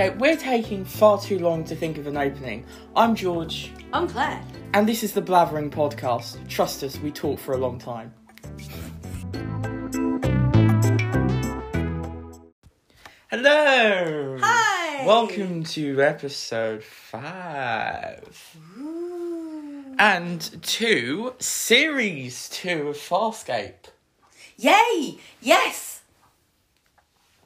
Okay, we're taking far too long to think of an opening. I'm George. I'm Claire. And this is the Blathering Podcast. Trust us, we talk for a long time. Hello! Hi! Welcome to episode 5. Ooh. And 2, series 2 of Farscape. Yay! Yes!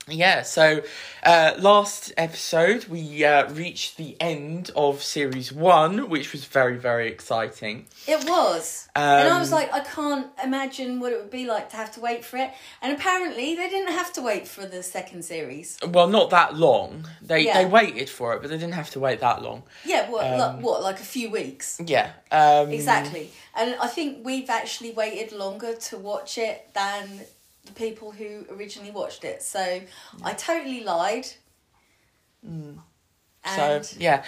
Yeah, so last episode we reached the end of series 1, which was very, very exciting. It was. And I was like, I can't imagine what it would be like to have to wait for it. And apparently they didn't have to wait for the second series. Well, not that long. They waited for it, but they didn't have to wait that long. Yeah, like a few weeks? Yeah. Exactly. And I think we've actually waited longer to watch it than the people who originally watched it, so I totally lied. Mm. And so yeah,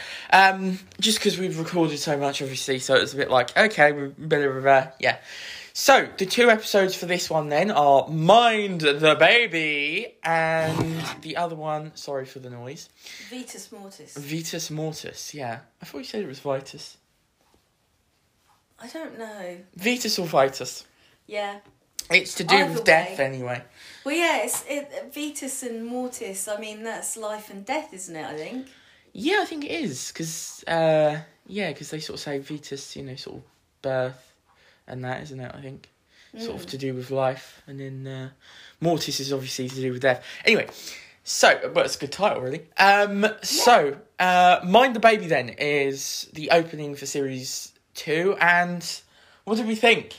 just because we've recorded so much, obviously, so it's a bit like, okay, we better yeah. So the two episodes for this one then are Mind the Baby and the other one. Sorry for the noise. Vitus Mortis. Vitus Mortis. Yeah, I thought you said it was Vitus. I don't know. Vitus or Vitus. Yeah. It's to do with death, anyway. Well, yeah, Vitus and Mortis, I mean, that's life and death, isn't it, I think? Yeah, I think it is, because, they sort of say Vitus, you know, sort of birth and that, isn't it, I think? Mm. Sort of to do with life, and then Mortis is obviously to do with death. Anyway, so, but it's a good title, really. So, Mind the Baby, then, is the opening for Series 2, and what did we think?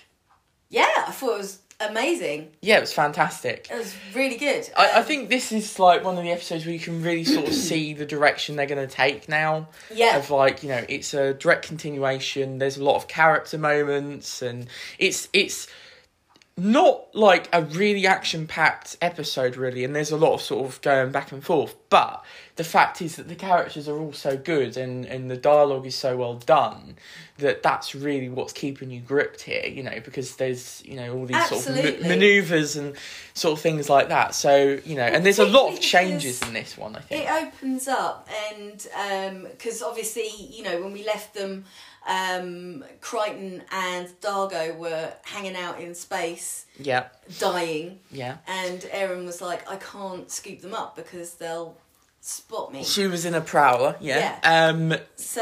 Yeah, I thought it was amazing. Yeah, it was fantastic. It was really good. I think this is like one of the episodes where you can really sort of see the direction they're going to take now. Yeah. Of like, you know, it's a direct continuation. There's a lot of character moments, and it's not like a really action-packed episode, really, and there's a lot of sort of going back and forth, but the fact is that the characters are all so good and the dialogue is so well done that that's really what's keeping you gripped here, you know, because there's, you know, all these sort of manoeuvres and sort of things like that. So, you know, and there's a lot of changes in this one, I think. It opens up, and because obviously, you know, when we left them, Crichton and D'Argo were hanging out in space, yeah, dying, yeah, and Aeryn was like, I can't scoop them up because they'll spot me. She was in a prowler, yeah. Yeah. So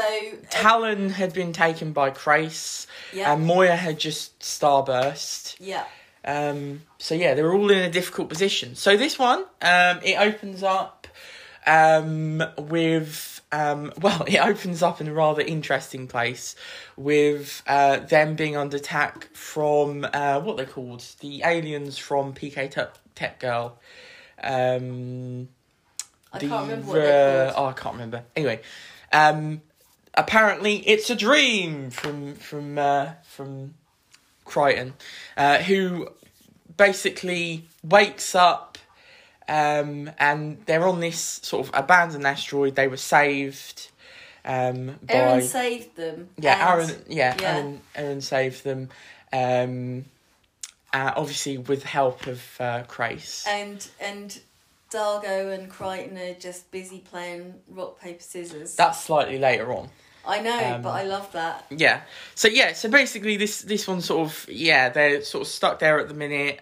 Talyn had been taken by Crais, yeah, and Moya had just starburst, yeah. So yeah, they were all in a difficult position. So this one, it opens up, with. It opens up in a rather interesting place with them being under attack from what they're called, the aliens from PK Tech Girl. I can't remember what they're called. I can't remember. Anyway, apparently it's a dream from Crichton, who basically wakes up. And they're on this sort of abandoned asteroid. They were saved. Aeryn saved them. Yeah, Aeryn saved them. Obviously with the help of Grace. And D'Argo and Crichton are just busy playing rock paper scissors. That's slightly later on. I know, but I love that. Yeah. So basically this one sort of, yeah, they're sort of stuck there at the minute.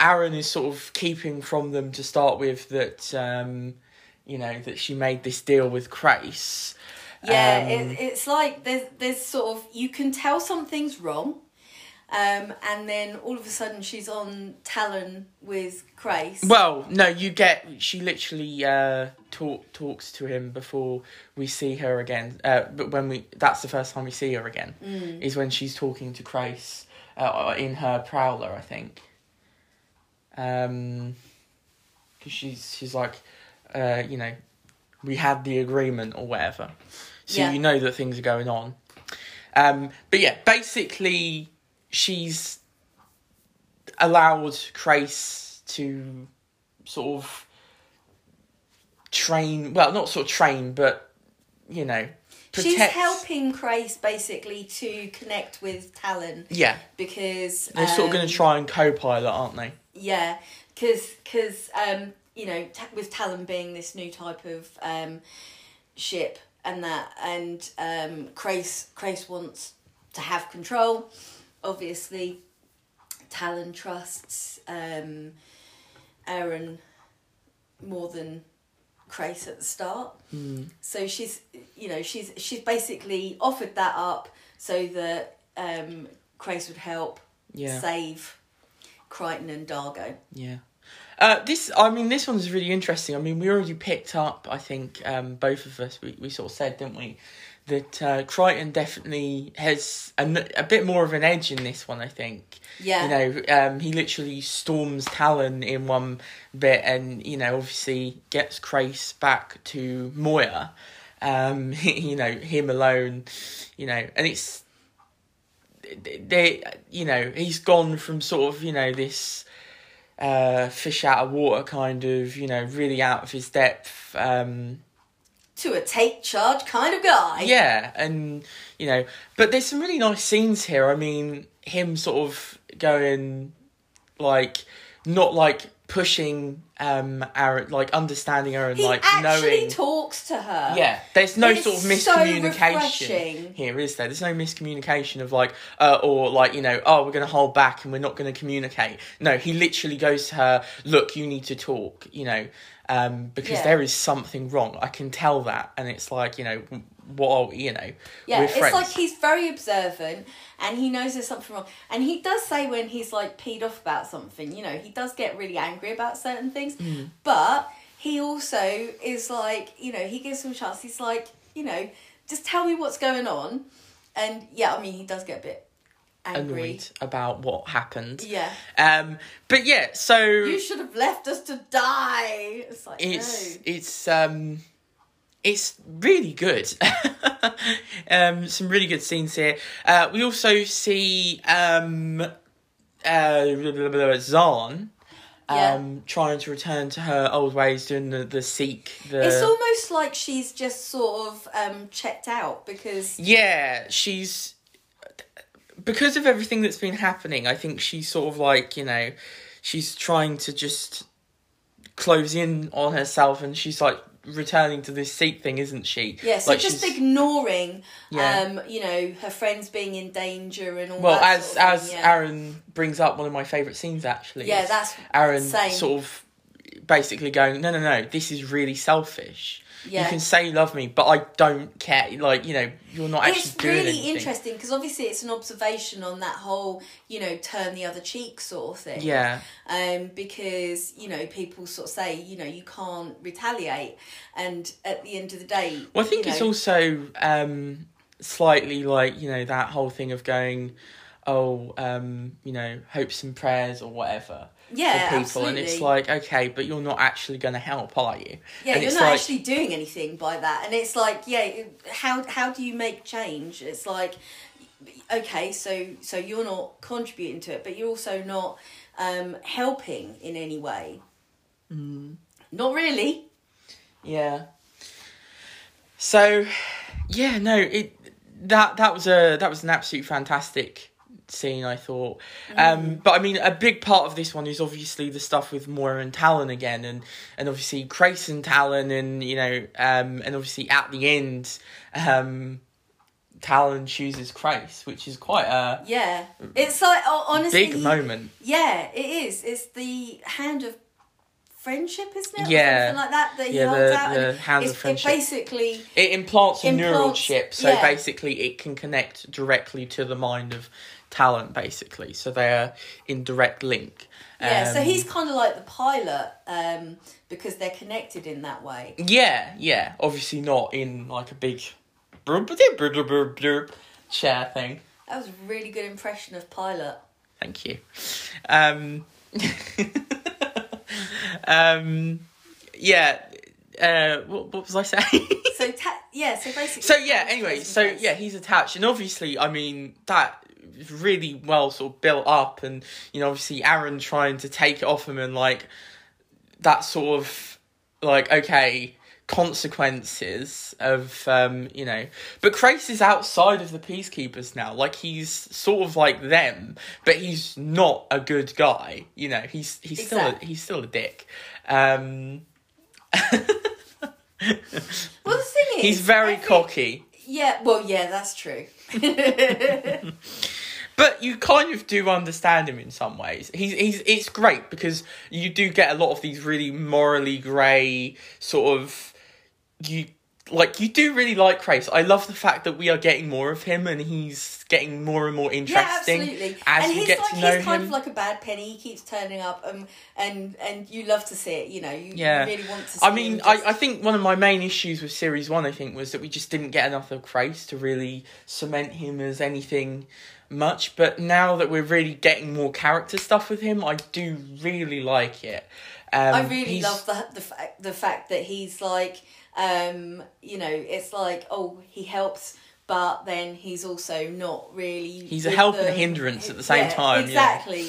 Aeryn is sort of keeping from them to start with that, you know, that she made this deal with Crais. Yeah, it's like there's sort of, you can tell something's wrong, and then all of a sudden she's on Talyn with Crais. Well, no, she literally talks to him before we see her again. But that's the first time we see her again, is when she's talking to Crais in her prowler, I think. Because she's like, you know, we had the agreement or whatever, so yeah. You know that things are going on. But yeah, basically she's allowed Crais to sort of train. Well, not sort of train, but you know. She's helping Crais basically to connect with Talyn. Yeah. Because they're sort of going to try and co-pilot, aren't they? Yeah, because you know, with Talyn being this new type of ship and that, and Crais wants to have control. Obviously, Talyn trusts Aeryn more than Crais at the start. Mm. So she's basically offered that up so that Crais would help save Crichton and D'Argo. Yeah. This one's really interesting. I mean, we already picked up, I think, both of us, we sort of said, didn't we, that Crichton definitely has a bit more of an edge in this one, I think. Yeah. You know, he literally storms Talyn in one bit and, you know, obviously gets Crais back to Moya. You know, him alone, you know, and it's... They, you know, he's gone from sort of, you know, this... fish out of water kind of, you know, really out of his depth, to a take charge kind of guy. Yeah, and, you know, but there's some really nice scenes here. I mean, him sort of going, like, not, like, pushing Aeryn, like, understanding her and, like, knowing... He actually talks to her. Yeah, there's no sort of miscommunication here, is there? There's no miscommunication of, like, or, like, you know, oh, we're going to hold back and we're not going to communicate. No, he literally goes to her, look, you need to talk, you know, because there is something wrong. I can tell that. And it's like, you know, we're friends. It's like he's very observant and he knows there's something wrong. And he does say when he's, like, peed off about something, you know, he does get really angry about certain things. Mm. But he also is like, you know, he gives him a chance. He's like, you know, just tell me what's going on. And, yeah, I mean, he does get a bit angry. Annoyed about what happened. Yeah. But, yeah, so... You should have left us to die. It's like, no. It's really good. Some really good scenes here. We also see Zhaan trying to return to her old ways, doing the Seek. It's almost like she's just sort of checked out because... Yeah, she's... Because of everything that's been happening, I think she's sort of like, you know, she's trying to just close in on herself and she's like... returning to this Seek thing, isn't she? Yeah, so like just ignoring, you know, her friends being in danger and all that. Well, as Aeryn brings up one of my favourite scenes, actually. Yeah, that's Aeryn sort of basically going, no, this is really selfish. Yeah. You can say you love me, but I don't care. Like, you know, you're not actually doing anything. It's really interesting, because obviously it's an observation on that whole, you know, turn the other cheek sort of thing. Yeah. Because, you know, people sort of say, you know, you can't retaliate. And at the end of the day... Well, I think it's also slightly like, you know, that whole thing of going, you know, hopes and prayers or whatever. Yeah, people. Absolutely. And it's like, okay, but you're not actually going to help, are you? Yeah, and you're not actually doing anything by that. And it's like, yeah, how do you make change? It's like, okay, so you're not contributing to it, but you're also not helping in any way. Mm. Not really. Yeah. So, yeah, no, that was an absolute fantastic scene, I thought. But I mean, a big part of this one is obviously the stuff with Moya and Talyn again, and obviously Crais and Talyn, and, you know, and obviously at the end, Talyn chooses Crais, which is quite a... Yeah. It's like, honestly... Big moment. Yeah, it is. It's the hand of friendship, isn't it? Yeah. Or something like that he holds out. Yeah, the hand of friendship. It implants a neural chip, so basically it can connect directly to the mind of Talyn, basically, so they're in direct link. So he's kind of like the pilot, because they're connected in that way. Yeah, obviously not in like a big chair thing. That was a really good impression of Pilot. Thank you. What was I saying? He's attached, and obviously, I mean, that really well sort of built up, and, you know, obviously Aeryn trying to take it off him, and like that sort of like, okay, consequences of, you know... But Crais is outside of the Peacekeepers now. Like, he's sort of like them, but he's not a good guy. You know, he's exactly. He's still a dick. Well, the thing is... He's very cocky. Yeah, well, yeah, that's true. But you kind of do understand him in some ways. It's great because you do get a lot of these really morally grey sort of... You do really like Crais. I love the fact that we are getting more of him and he's getting more and more interesting. Yeah, absolutely. As we get to know him. He's kind of like a bad penny. He keeps turning up and you love to see it, you know. You really want to see it. I mean, I think one of my main issues with Series 1, I think, was that we just didn't get enough of Crais to really cement him as anything much. But now that we're really getting more character stuff with him, I do really like it. I really love the fact that he's like... you know, it's like, oh, he helps, but then he's also not really... He's a help and a hindrance at the same time. Exactly.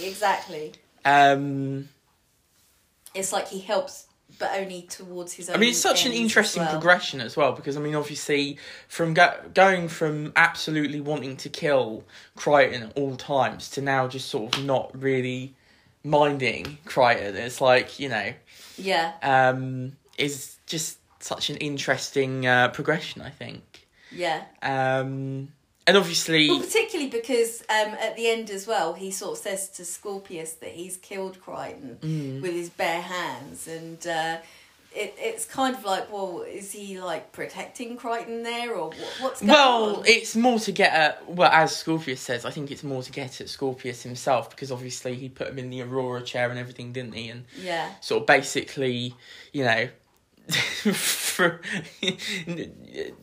It's like he helps, but only towards his own... I mean, it's such an interesting progression as well, because, I mean, obviously, from going from absolutely wanting to kill Crichton at all times to now just sort of not really minding Crichton, it's like, you know... Yeah. Is just... such an interesting progression, I think. Yeah. And obviously... Well, particularly because at the end as well, he sort of says to Scorpius that he's killed Crichton with his bare hands. And it's kind of like, well, is he, like, protecting Crichton there? Or what's going on? Well, it's more to get at... Well, as Scorpius says, I think it's more to get at Scorpius himself, because obviously he put him in the Aurora chair and everything, didn't he? And sort of basically, you know...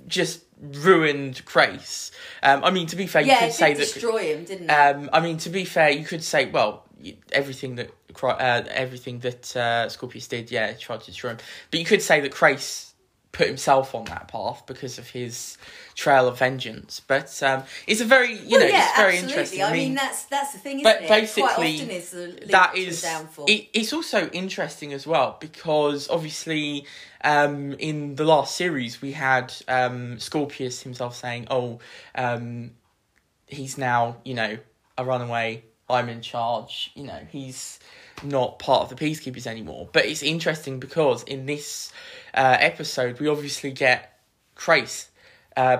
just ruined Crais. I mean, to be fair, you could say that... destroy him, didn't it? I mean, to be fair, you could say, well, everything that Scorpius did, tried to destroy him. But you could say that Crais put himself on that path because of his trail of vengeance. But it's a very, it's very absolutely. Interesting. I mean, that's the thing, isn't it? Basically, quite often is the that is downfall. It's also interesting as well because obviously, in the last series we had Scorpius himself saying, "Oh, he's now a runaway. I'm in charge. He's not part of the Peacekeepers anymore." But it's interesting because in this episode, we obviously get Crais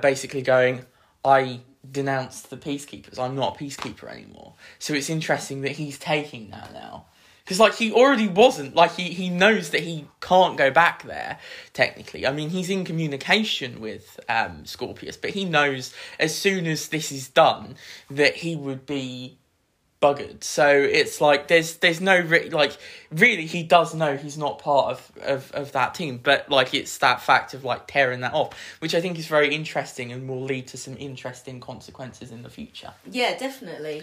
basically going, I denounce the Peacekeepers. I'm not a Peacekeeper anymore. So it's interesting that he's taking that now. Because, he already wasn't. He knows that he can't go back there, technically. I mean, he's in communication with Scorpius, but he knows as soon as this is done that he would be... buggered. So it's like there's no really he does know he's not part of that team, but it's that fact of tearing that off, which I think is very interesting and will lead to some interesting consequences in the future. Yeah, definitely.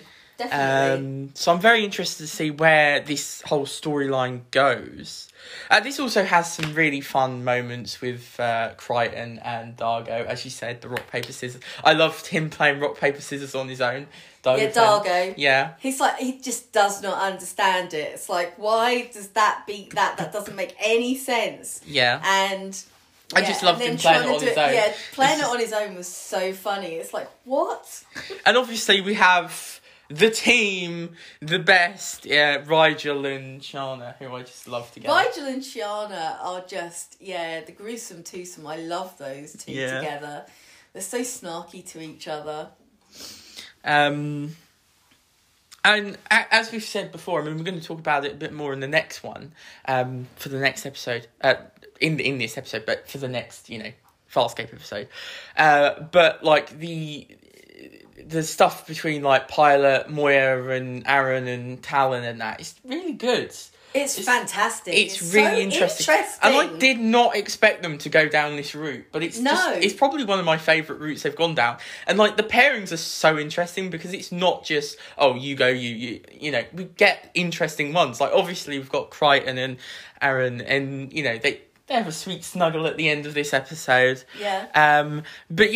So I'm very interested to see where this whole storyline goes. This also has some really fun moments with Crichton and D'Argo, as you said, the rock paper scissors. I loved him playing rock paper scissors on his own. D'Argo. Yeah. He's he just does not understand it. It's why does that beat that? That doesn't make any sense. Yeah. And I just loved him playing it on his own. Yeah, playing it on his own was so funny. It's what? And obviously we have the team, the best, Rigel and Chiana, who I just love together. Rigel and Chiana are just, the gruesome twosome. I love those two together. They're so snarky to each other. And as we've said before, I mean, we're going to talk about it a bit more in the next one, for the next episode, in this episode, but for the next, Farscape episode. But, the stuff between Pilot, Moya and Aeryn and Talyn and that, it's really good. It's fantastic. It's really so interesting. And I did not expect them to go down this route, but it's it's probably one of my favourite routes they've gone down. And the pairings are so interesting because it's not just, oh, you go, you we get interesting ones. Obviously we've got Crichton and Aeryn and, they have a sweet snuggle at the end of this episode. Yeah. But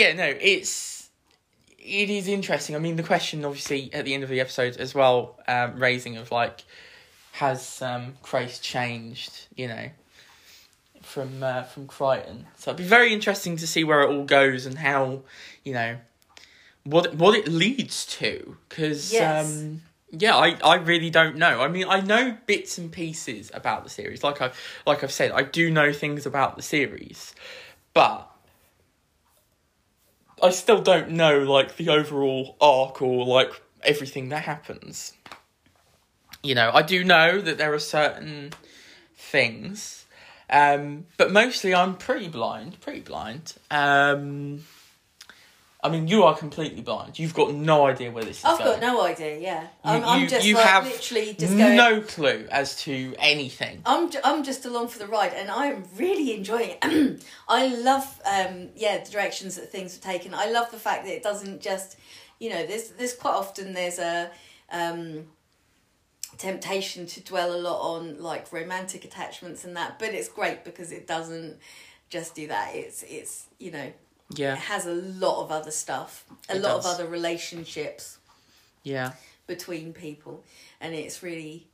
it is interesting. I mean, the question, obviously, at the end of the episode as well, raising of, has Crais changed, from Crichton. So it'll be very interesting to see where it all goes and how, you know, what it leads to. Because, yes. Yeah, I really don't know. I mean, I know bits and pieces about the series. Like I've said, I do know things about the series. But I still don't know, like, the overall arc or, like, everything that happens. You know, I do know that there are certain things, but mostly I'm pretty blind. I mean, you are completely blind. You've got no idea where this is going. I've got no idea, yeah. I'm just, you like, have literally just going... no clue as to anything. I'm just along for the ride, and I'm really enjoying it. I love, the directions that things have taken. I love the fact that it doesn't just... You know, there's quite often there's a temptation to dwell a lot on, like, romantic attachments and that, but it's great because it doesn't just do that. It's you know... Yeah. It has a lot of other stuff. A lot of other relationships. Yeah. Between people. And it's really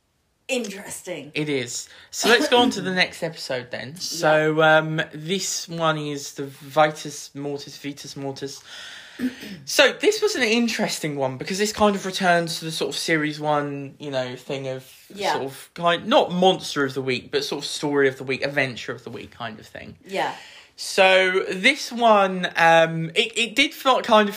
interesting. It is. So let's go on to the next episode then. Yeah. So this one is the Vitus Mortis. So this was an interesting one because this kind of returns to the sort of series one, you know, thing of sort of kind, not monster of the week, but sort of story of the week, adventure of the week kind of thing. Yeah. So this one, it did feel kind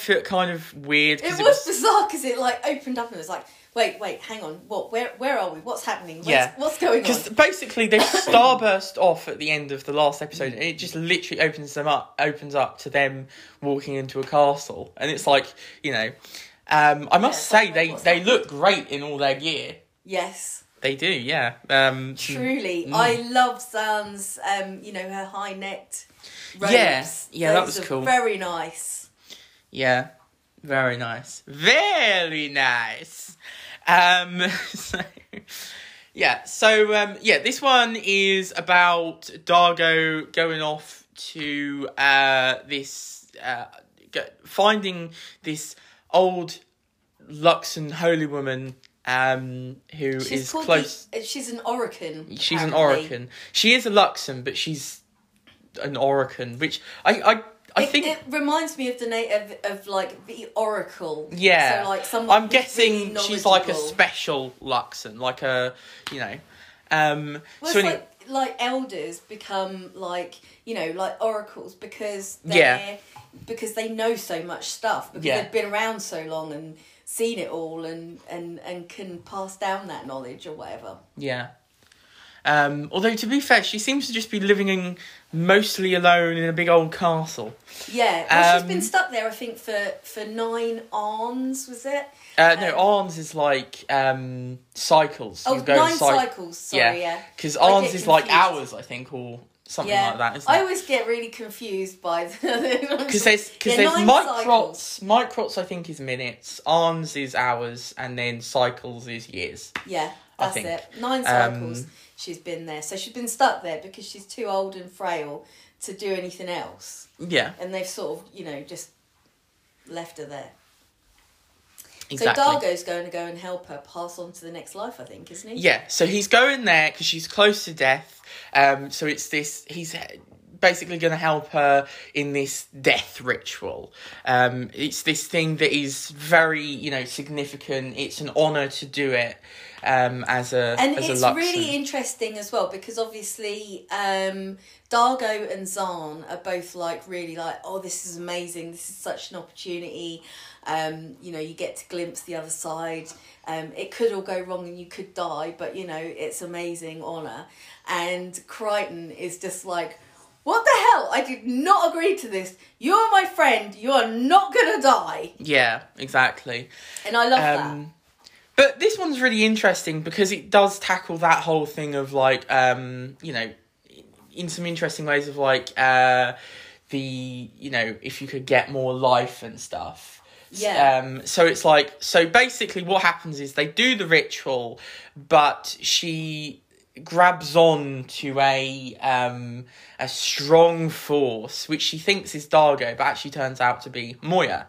of weird. It was bizarre because it like opened up and it was like, wait, hang on, what? Where are we? What's happening? What's going on? Because basically they starburst off at the end of the last episode, and it just literally opens up to them walking into a castle, and it's like, you know, I must say they look great in all their gear. Yes. They do, yeah. Truly. I love Zahn's, you know, her high-necked robes. Yeah, that was cool. Very nice. Yeah, very nice. Very nice. So this one is about D'Argo going off to finding this old Luxon holy woman, who is close... she's an Oricon. She's an Oricon. She is a Luxon, but she's an Oricon, which I think... It reminds me of the name of like, the Oracle. Yeah. So, like, someone I'm guessing really she's, like, a special Luxon, like a, you know... Like elders become, like, you know, like oracles because they know so much stuff because they've been around so long and seen it all and can pass down that knowledge or whatever. Yeah. Although, to be fair, she seems to just be living in mostly alone in a big old castle. Yeah. Well, she's been stuck there, I think, for 9 arms, was it? No, arms is like cycles. Oh, 9 cycles, sorry, yeah. Because arms is confused. Like hours, I think, or... Something like that, isn't it? I always get really confused by the... Because there's microts. Microts, I think, is minutes. Arms is hours. And then cycles is years. Yeah, that's it. 9 cycles she's been there. So she's been stuck there because she's too old and frail to do anything else. Yeah. And they've sort of, you know, just left her there. Exactly. So Dargo's going to go and help her pass on to the next life, I think, isn't he? Yeah, so he's going there because she's close to death. So it's this... He's basically going to help her in this death ritual. It's this thing that is very, you know, significant. It's an honour to do it as a Luxon. And it's really interesting as well because obviously D'Argo and Zhaan are both, like, really like, oh, this is amazing. This is such an opportunity. You know, you get to glimpse the other side. It could all go wrong and you could die, but, you know, it's amazing honour. And Crichton is just like, what the hell? I did not agree to this. You're my friend. You're not going to die. Yeah, exactly. And I love that. But this one's really interesting because it does tackle that whole thing of, like, you know, in some interesting ways of, like, you know, if you could get more life and stuff. Yeah. So it's like... So basically what happens is they do the ritual, but she... grabs on to a strong force which she thinks is D'Argo but actually turns out to be Moya,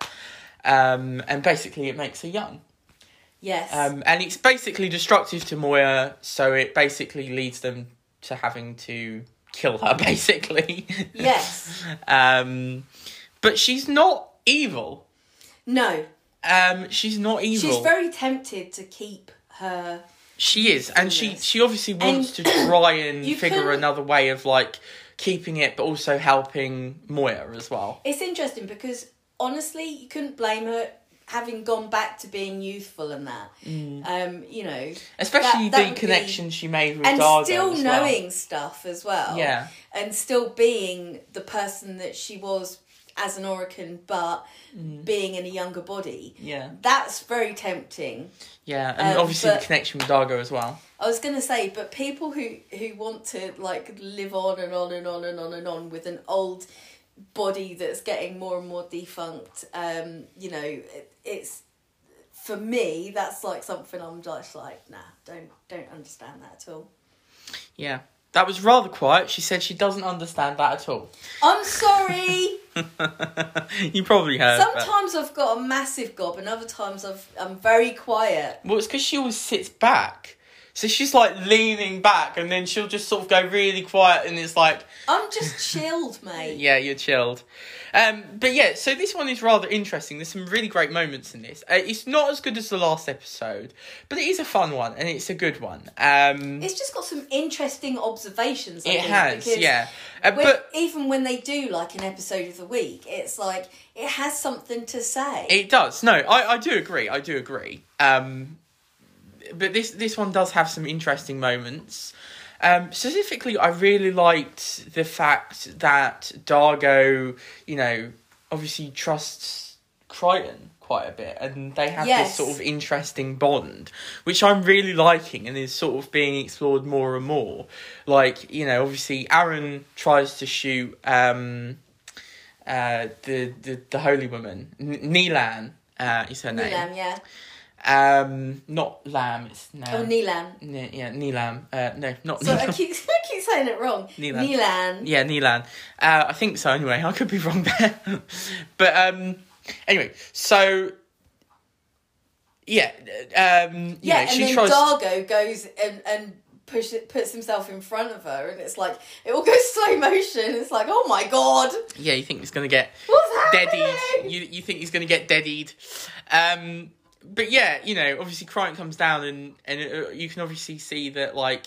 and basically it makes her young. Yes. And it's basically destructive to Moya, so it basically leads them to having to kill her, basically. Yes. But she's not evil. No. She's not evil. She's very tempted to keep her... She is, and she obviously wants to try and figure another way of, like, keeping it, but also helping Moya as well. It's interesting because, honestly, you couldn't blame her having gone back to being youthful and that. You know... Especially the connection she made with D'Argo as well. And still knowing stuff as well. Yeah. And still being the person that she was as an Orican, but being in a younger body. Yeah. That's very tempting. Yeah, and obviously the connection with D'Argo as well. I was going to say, but people who want to, like, live on and on and on and on and on with an old body that's getting more and more defunct, you know, it's... For me, that's, like, something I'm just like, nah, don't understand that at all. Yeah. That was rather quiet. She said she doesn't understand that at all. I'm sorry! You probably heard. Sometimes I've got a massive gob and other times I'm very quiet. Well, it's because she always sits back. So she's like leaning back and then she'll just sort of go really quiet and it's like... I'm just chilled, mate. Yeah, you're chilled. But yeah, so this one is rather interesting. There's some really great moments in this. It's not as good as the last episode, but it is a fun one and it's a good one. It's just got some interesting observations. I think it has, yeah. But even when they do like an episode of the week, it's like it has something to say. It does. No, I do agree. I do agree. But this one does have some interesting moments. Specifically, I really liked the fact that D'Argo, you know, obviously trusts Crichton quite a bit. And they have this sort of interesting bond, which I'm really liking and is sort of being explored more and more. Like, you know, obviously Aeryn tries to shoot the holy woman. Nilaam is her name. Nilaam, yeah. Not Lamb, it's Nam. Oh, Nilaam. Nilaam. No, not Nilaam. So I keep saying it wrong. Nilaam. Yeah, Nilaam. I think so, anyway. I could be wrong there. But, anyway, so... Yeah, yeah, know, she and then tries... D'Argo goes and puts himself in front of her, and it's like, it all goes slow motion. It's like, oh my God. Yeah, you think he's going to get... What's happening? You think he's going to get deadied. But yeah, you know, obviously Crichton comes down and you can obviously see that, like,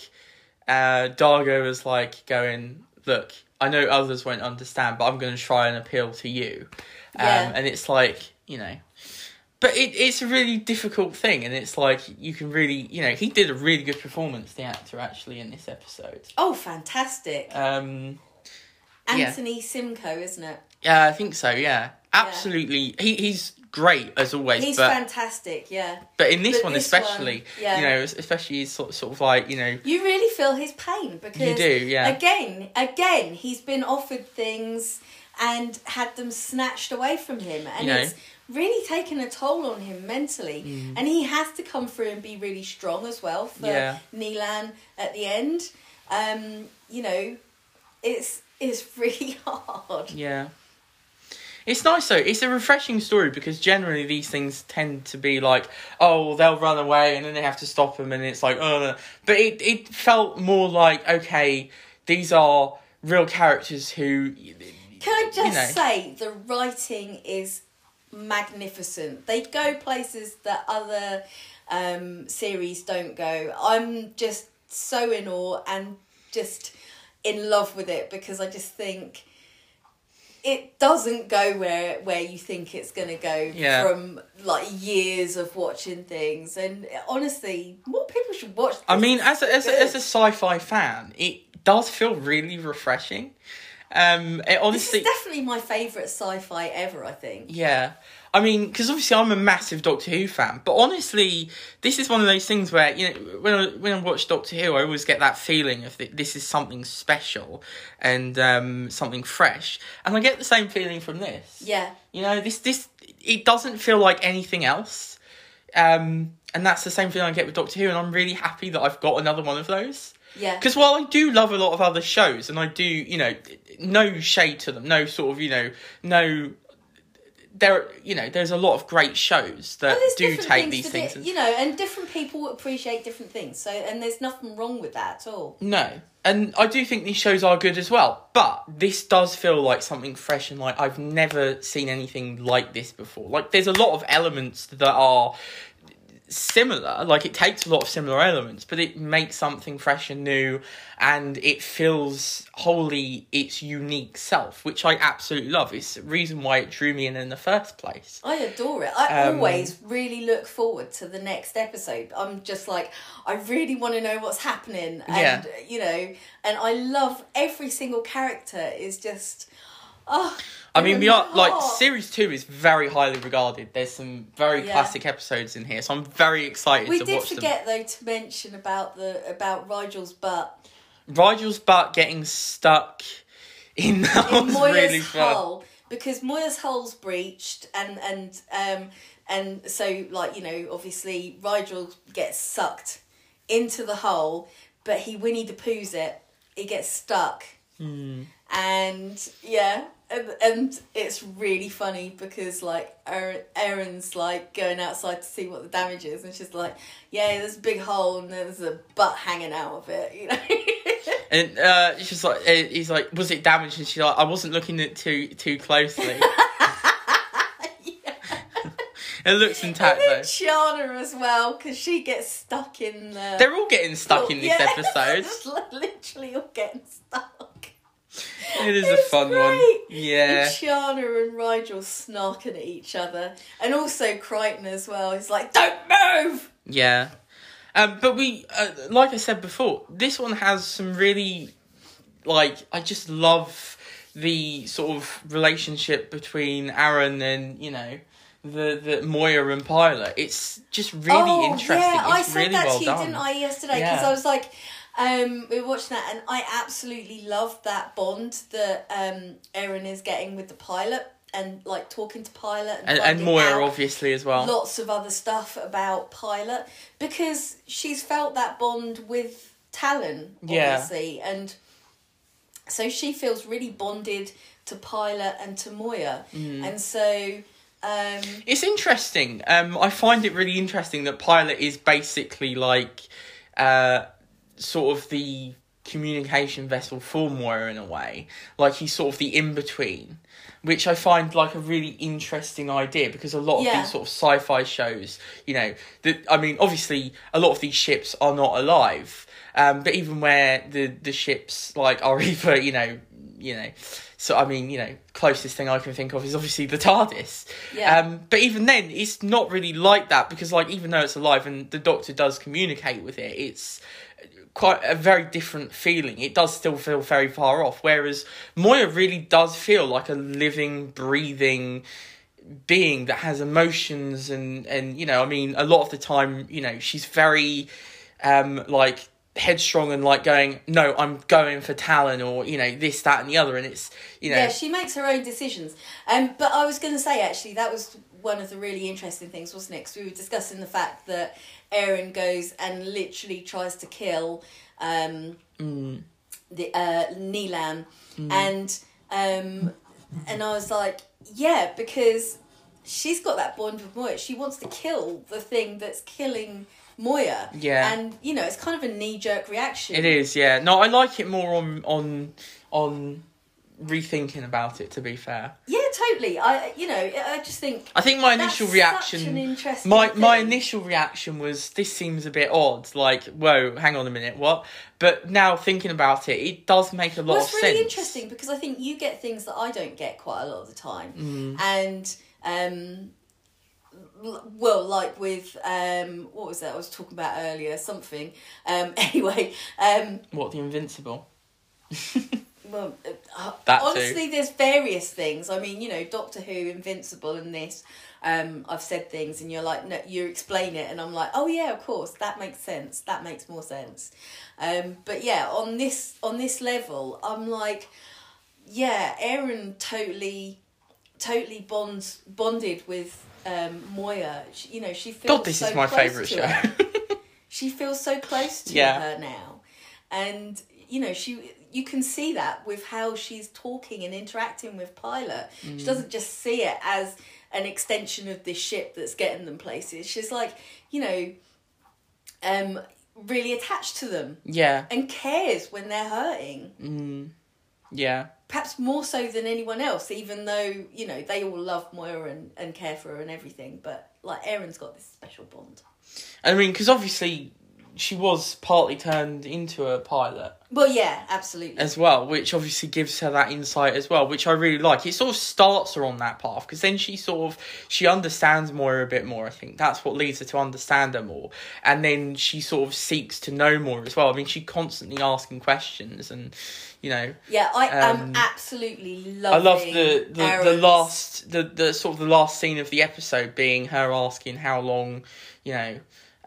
D'Argo is, like, going, look, I know others won't understand, but I'm going to try and appeal to you. Yeah. And it's like, you know... But it's a really difficult thing, and it's like, you can really... You know, he did a really good performance, the actor, actually, in this episode. Oh, fantastic. Anthony Simcoe, isn't it? Yeah, I think so, yeah. Absolutely. Yeah. He's... great as always. He's fantastic, yeah. But in this one especially, you know, especially he's sort of like, you know... You really feel his pain because... You do, yeah. Again, he's been offered things and had them snatched away from him. And it's really taken a toll on him mentally. And he has to come through and be really strong as well for Nilaam at the end. You know, it's really hard. Yeah. It's nice, though. It's a refreshing story because generally these things tend to be like, oh, they'll run away and then they have to stop them and it's like, oh. But it felt more like, okay, these are real characters who... Can I just say the writing is magnificent. They go places that other series don't go. I'm just so in awe and just in love with it because I just think... It doesn't go where you think it's going to go from, like, years of watching things. And, honestly, more people should watch this. I mean, as a sci-fi fan, it does feel really refreshing. Honestly, this is definitely my favourite sci-fi ever, I think. Yeah. I mean, because obviously I'm a massive Doctor Who fan, but honestly, this is one of those things where, you know, when I watch Doctor Who, I always get that feeling of this is something special and something fresh, and I get the same feeling from this. Yeah. You know, this it doesn't feel like anything else, and that's the same feeling I get with Doctor Who, and I'm really happy that I've got another one of those. Yeah. Because while I do love a lot of other shows, and I do, you know, no shade to them, no sort of, you know, no... there's a lot of great shows that do take these things. You know, and different people appreciate different things. So, and there's nothing wrong with that at all. No. And I do think these shows are good as well. But this does feel like something fresh and like I've never seen anything like this before. Like, there's a lot of elements that are similar. Like, it takes a lot of similar elements, but it makes something fresh and new. And it feels wholly its unique self, which I absolutely love. It's the reason why it drew me in the first place. I adore it. I always really look forward to the next episode. I'm just like, I really want to know what's happening. And, you know, and I love every single character is just... Oh, I mean, we are like, series 2 is very highly regarded. There's some very classic episodes in here, so I'm very excited to watch them. We did forget though to mention about Rigel's butt. Rigel's butt getting stuck in Moya's really hull, because Moya's hull's breached, and so, like, you know, obviously Rigel gets sucked into the hole, but he Winnie the Poohs it. It gets stuck. Mm. And yeah, and it's really funny because, like, Aeryn's like going outside to see what the damage is, and she's like, yeah, there's a big hole and there's a butt hanging out of it, you know. And she's like, he's like, was it damaged? And she's like, I wasn't looking at it too closely. It looks intact, though. And Chiana as well, because she gets stuck in the... They're all getting stuck in this episode. Literally all getting stuck. It's a fun one. Yeah. And Chiana and Rigel snarking at each other. And also Crichton as well. He's like, don't move! Yeah. But we, like I said before, this one has some really, like, I just love the sort of relationship between Aeryn and, you know... The Moya and Pilot. It's just really interesting. Yeah, I said that to you, didn't I, yesterday? Because I was like, we were watching that, and I absolutely loved that bond that Aeryn is getting with the Pilot, and like talking to Pilot and Moya obviously as well. Lots of other stuff about Pilot, because she's felt that bond with Talyn, obviously, and so she feels really bonded to Pilot and to Moya, and so. It's interesting. I find it really interesting that Pilot is basically like sort of the communication vessel for Moya in a way. Like, he's sort of the in-between, which I find like a really interesting idea, because a lot of these sort of sci-fi shows, you know, I mean, obviously a lot of these ships are not alive, but even where the ships like are either, you know, so, I mean, you know, closest thing I can think of is obviously the TARDIS. Yeah. But even then, it's not really like that, because, like, even though it's alive and the Doctor does communicate with it, it's quite a very different feeling. It does still feel very far off, whereas Moya really does feel like a living, breathing being that has emotions and you know, I mean, a lot of the time, you know, she's very, like... headstrong and like going, no, I'm going for Talyn, or, you know, this, that and the other, and it's, you know... Yeah, she makes her own decisions. But I was going to say, actually, that was one of the really interesting things, wasn't it? Because we were discussing the fact that Aeryn goes and literally tries to kill the Nilaam, and I was like, yeah, because she's got that bond with Moya. She wants to kill the thing that's killing... Moya. Yeah. And, you know, it's kind of a knee-jerk reaction. It is, yeah. No, I like it more on rethinking about it, to be fair. Yeah, totally. I just think... I think my initial reaction... Such an interesting thing. My initial reaction was, this seems a bit odd. Like, whoa, hang on a minute, what? But now thinking about it, it does make a lot of sense. It's really interesting, because I think you get things that I don't get quite a lot of the time. And... well, like with what was that I was talking about earlier, something what, the Invincible? Well, honestly, there's various things. I mean, you know, Doctor Who, Invincible and this, I've said things and you're like, no, you explain it and I'm like, oh yeah, of course, that makes sense, that makes more sense. But yeah, on this level, I'm like, yeah, Aeryn totally bonded with Moya. She, you know, she feels... God, this so is my favourite show. She feels so close to her now. And, you know, you can see that with how she's talking and interacting with Pilot. Mm. She doesn't just see it as an extension of this ship that's getting them places. She's like, you know, really attached to them. Yeah. And cares when they're hurting. Mm. Yeah. Perhaps more so than anyone else, even though, you know, they all love Moya and care for her and everything. But, like, Erin's got this special bond. I mean, because obviously she was partly turned into a pilot. Well, yeah, absolutely. As well, which obviously gives her that insight as well, which I really like. It sort of starts her on that path, because then she understands Moya a bit more, I think. That's what leads her to understand her more. And then she sort of seeks to know more as well. I mean, she's constantly asking questions and, you know... Yeah, I am absolutely loving I love the last scene of the episode being her asking how long, you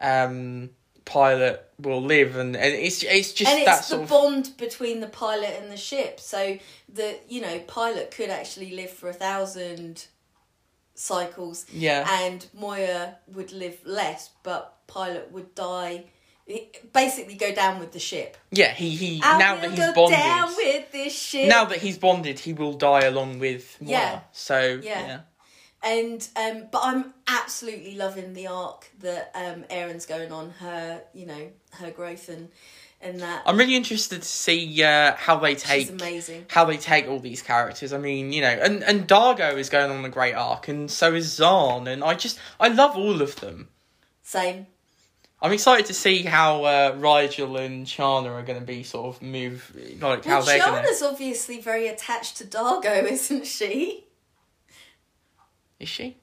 know... Pilot will live, and it's just, and it's that sort of bond between the pilot and the ship, so that, you know, Pilot could actually live for 1,000 cycles, yeah, and Moya would live less, but Pilot would die, basically go down with the ship. Yeah, he now that he's bonded down with this ship. Now that he's bonded, he will die along with Moya. Yeah. So yeah. And but I'm absolutely loving the arc that Erin's going on, her, you know, her growth and that. I'm really interested to see how they take all these characters. I mean, you know, and D'Argo is going on a great arc, and so is Zhaan, and I love all of them. Same. I'm excited to see how Rigel and Chiana are going to be sort of how they're going to... Chiana's obviously very attached to D'Argo, isn't she? Is she?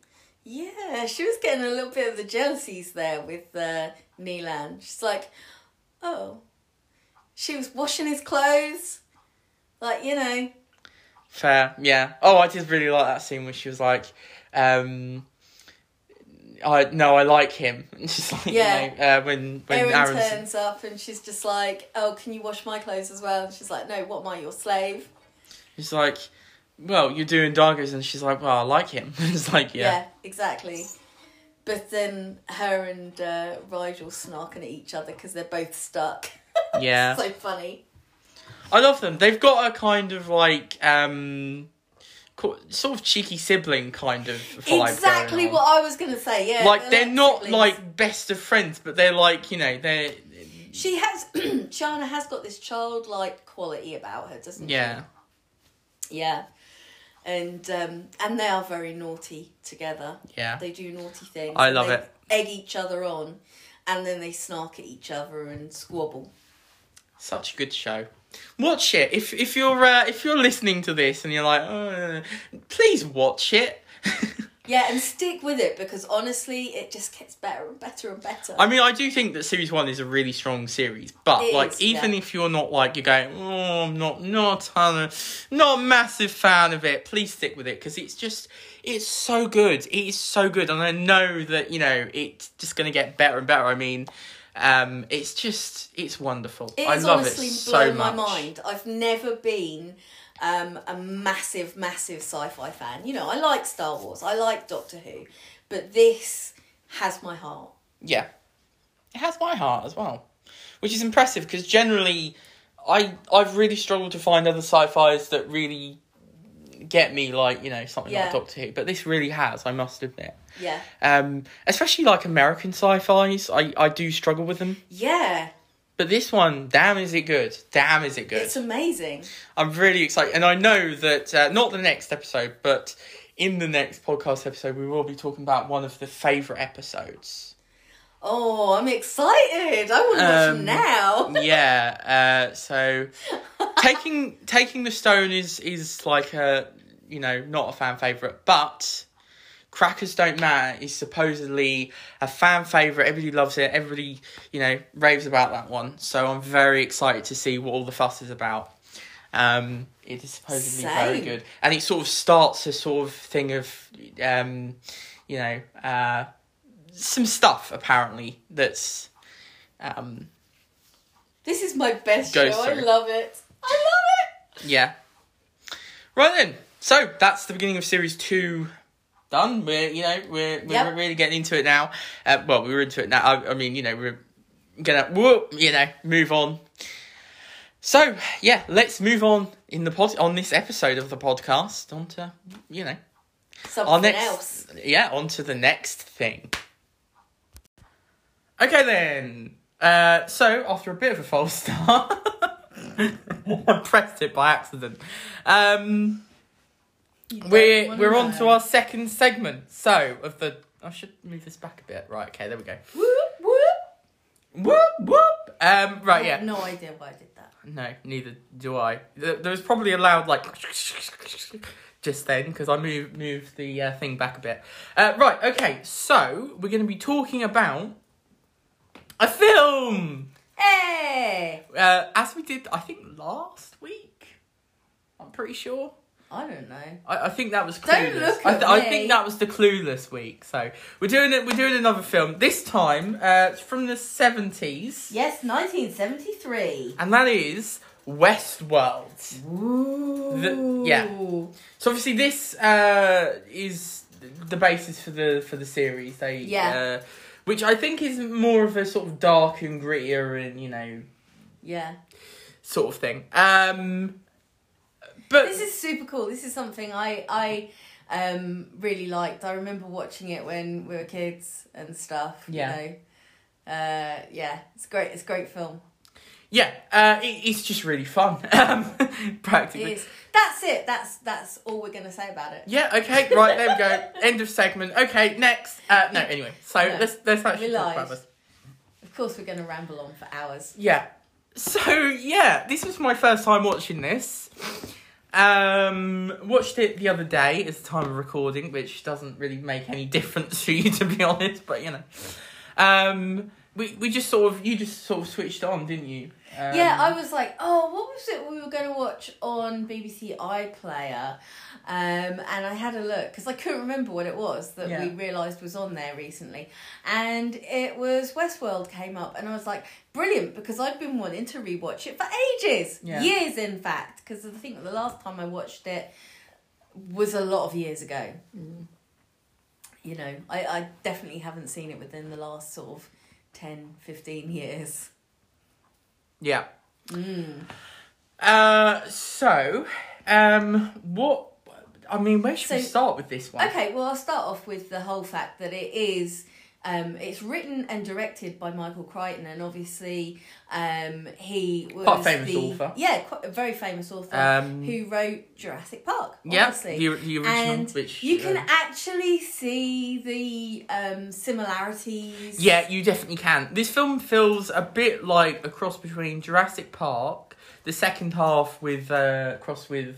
Yeah, she was getting a little bit of the jealousies there with Nilaam. She's like, oh, she was washing his clothes, like, you know. Fair, yeah. Oh, I did really like that scene where she was like, I like him. And she's like, yeah. You know, when Aeryn turns up and she's just like, oh, can you wash my clothes as well? And she's like, no, what am I, your slave? She's like, well, you're doing Dargo's, and she's like, well, I like him. It's like, yeah. Yeah, exactly. But then her and Rigel snarking at each other because they're both stuck. Yeah. So funny. I love them. They've got a kind of, like, sort of cheeky sibling kind of vibe. Exactly what I was going to say, yeah. Like, they're not, siblings. Like, best of friends, but they're, like, you know, they're... She has... Chiana has got this childlike quality about her, doesn't she? Yeah. Yeah. And they are very naughty together. Yeah. They do naughty things. I love it. Egg each other on, and then they snark at each other and squabble. Such a good show. Watch it. If you're listening to this and you're like, oh, please watch it. Yeah, and stick with it, because honestly, it just gets better and better and better. I mean, I do think that series one is a really strong series, but it like is, even if you're not like you're going, oh, I'm not a massive fan of it. Please stick with it, because it's so good. It is so good, and I know that, you know, it's just going to get better and better. I mean, it's wonderful. I love it so much. It has honestly blown my mind. I've never been. A massive sci-fi fan. You know, I like Star Wars, I like Doctor Who, but this has my heart. Yeah. It has my heart as well, which is impressive, because generally I've really struggled to find other sci-fis that really get me, like, you know, something like Doctor Who, but this really has, I must admit. Yeah. Especially, like, American sci-fis, I do struggle with them. Yeah. But this one, damn is it good. Damn is it good. It's amazing. I'm really excited. And I know that, not the next episode, but in the next podcast episode, we will be talking about one of the favourite episodes. Oh, I'm excited. I want to watch now. Yeah. So taking the stone is like a, you know, not a fan favourite, but... Crackers Don't Matter is supposedly a fan favourite. Everybody loves it. Everybody, you know, raves about that one. So I'm very excited to see what all the fuss is about. It is supposedly very good. And it sort of starts a sort of thing of, you know, some stuff, apparently, that's... this is my best show. Through. I love it. I love it! Yeah. Right then. So, that's the beginning of Series 2... Done. We're really getting into it now. Well, we're into it now. I mean, you know, we're gonna move on. So, yeah, let's move on in the on this episode of the podcast onto, you know, something else. Yeah, onto the next thing. Okay, then. So, after a bit of a false start, I pressed it by accident. We're on to our second segment. So, of the... I should move this back a bit. Right, okay, there we go. Whoop, whoop. Right, yeah. I have no idea why I did that. No, neither do I. There was probably a loud, like, just then, because I moved the thing back a bit. Right, okay, so we're going to be talking about a film! Hey! As we did, I think, last week? I'm pretty sure. I don't know. I think that was Clueless. Don't look at me. I think that was the Clueless week. So we're doing it. We're doing another film this time. It's from the '70s. Yes, 1973. And that is Westworld. Ooh. Yeah. So obviously this is the basis for the series. Which I think is more of a sort of dark and grittier and sort of thing. But this is super cool. This is something I really liked. I remember watching it when we were kids and stuff. Yeah. It's great. It's a great film. Yeah. It's just really fun. Practically. It is. That's it. That's all we're gonna say about it. Yeah. Okay. Right. There we go. End of segment. Okay. Next. Anyway. So let's actually talk about this. Of course, we're gonna ramble on for hours. Yeah. So yeah, this was my first time watching this. Watched it the other day as the time of recording, which doesn't really make any difference to you, to be honest, but we just sort of, you just sort of switched it on, didn't you? I was like, what was it we were going to watch on BBC iPlayer? And I had a look, because I couldn't remember what it was that we realised was on there recently. And it was Westworld came up, and I was like, brilliant, because I've been wanting to rewatch it for ages. Yeah. Years, in fact, because I think the last time I watched it was a lot of years ago. Mm. You know, I definitely haven't seen it within the last sort of 10, 15 years. Yeah. Mm. Where should we start with this one? Okay, well, I'll start off with the whole fact that it is... it's written and directed by Michael Crichton, and obviously he was quite a famous author. Yeah, quite a very famous author who wrote Jurassic Park. Yeah, the original. And which, you can actually see the similarities. Yeah, you definitely can. This film feels a bit like a cross between Jurassic Park, the second half with cross with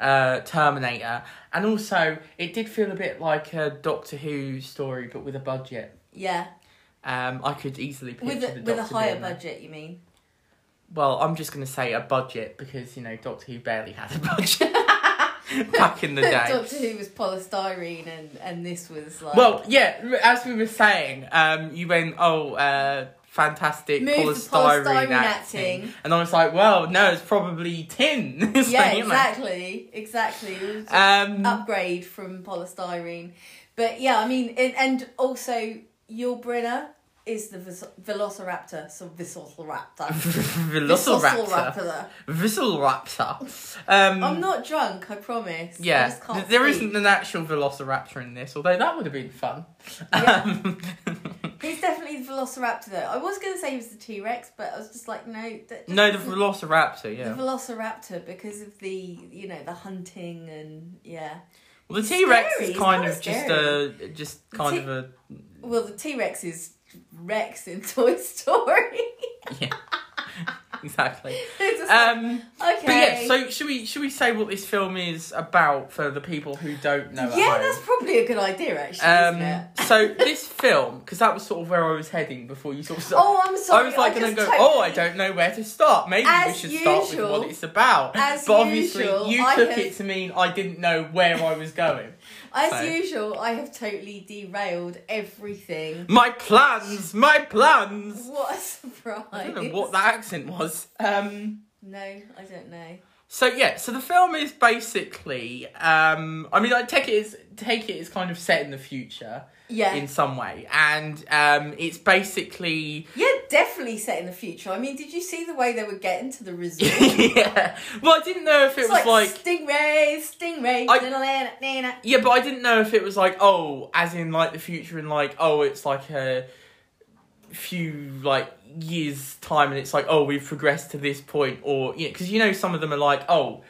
Terminator, and also it did feel a bit like a Doctor Who story, but with a budget. Yeah. I could easily picture with a higher budget, you mean? Well, I'm just going to say a budget because, Doctor Who barely had a budget back in the day. Doctor Who was polystyrene and this was like... Well, yeah, as we were saying, you went, fantastic polystyrene acting. And I was like, well, no, it's probably tin. Yeah, exactly. It was an upgrade from polystyrene. But yeah, I mean, and also... Yul Brynner is the Velociraptor. So Velociraptor. I'm not drunk, I promise. Yeah, I just can't there speak. Isn't an actual Velociraptor in this, although that would have been fun. Yeah. He's definitely the Velociraptor, though. I was going to say he was the T-Rex, but I was just like, no. No, the Velociraptor, yeah. The Velociraptor, because of the, the hunting and, yeah. Well, the T-Rex is kind of just kind of a... Well, the T-Rex is Rex in Toy Story. Yeah, exactly. Okay. But yeah, so should we say what this film is about for the people who don't know? Yeah, that's probably a good idea, actually. So this film, because that was sort of where I was heading before you sort of. Oh, I'm sorry. I was like, going to go. Oh, I don't know where to start. Maybe we should start with what it's about. But obviously, you took it to mean I didn't know where I was going. As usual, I have totally derailed everything. My plans! What a surprise. I don't know what that accent was. No, I don't know. So yeah, so the film is basically, I mean, like, take it as kind of set in the future, yeah, in some way, and it's basically, yeah, definitely set in the future. I mean, did you see the way they were getting to the resort? Yeah. Well, I didn't know if it was like stingray. Yeah, but I didn't know if it was like, oh, as in like the future, and like, oh, it's like a few like years time, and it's like, oh, we've progressed to this point, or yeah, because you know some of them are like, oh,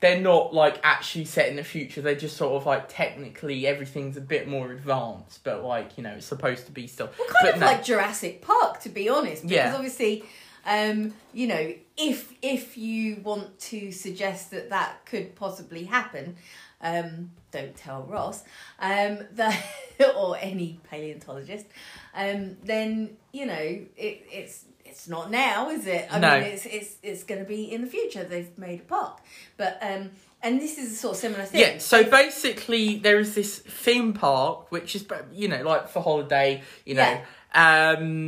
they're not like actually set in the future, they're just sort of like technically everything's a bit more advanced, but like, you know, it's supposed to be still like Jurassic Park, to be honest, because yeah, obviously you know, if you want to suggest that could possibly happen, don't tell Ross, or any paleontologist, then, you know, it's not now, is it? I mean, it's going to be in the future. They've made a park. But, and this is a sort of similar thing. Yeah, so basically there is this theme park, which is, you know, like for holiday, you know. Yeah.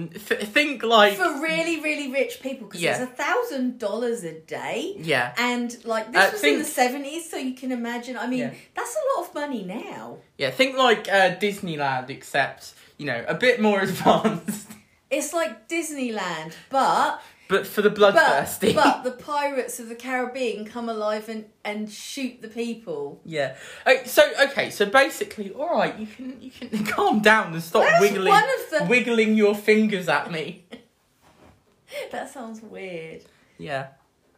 Think like for really, really rich people, because yeah, it's $1,000 a day. Yeah, and like this was in the '70s, so you can imagine. I mean, yeah, that's a lot of money now. Yeah, think like Disneyland, except, you know, a bit more advanced. It's like Disneyland, but for the bloodthirsty. But the pirates of the Caribbean come alive and shoot the people. Yeah. So basically, all right, you can calm down and stop wiggling your fingers at me. That sounds weird. Yeah.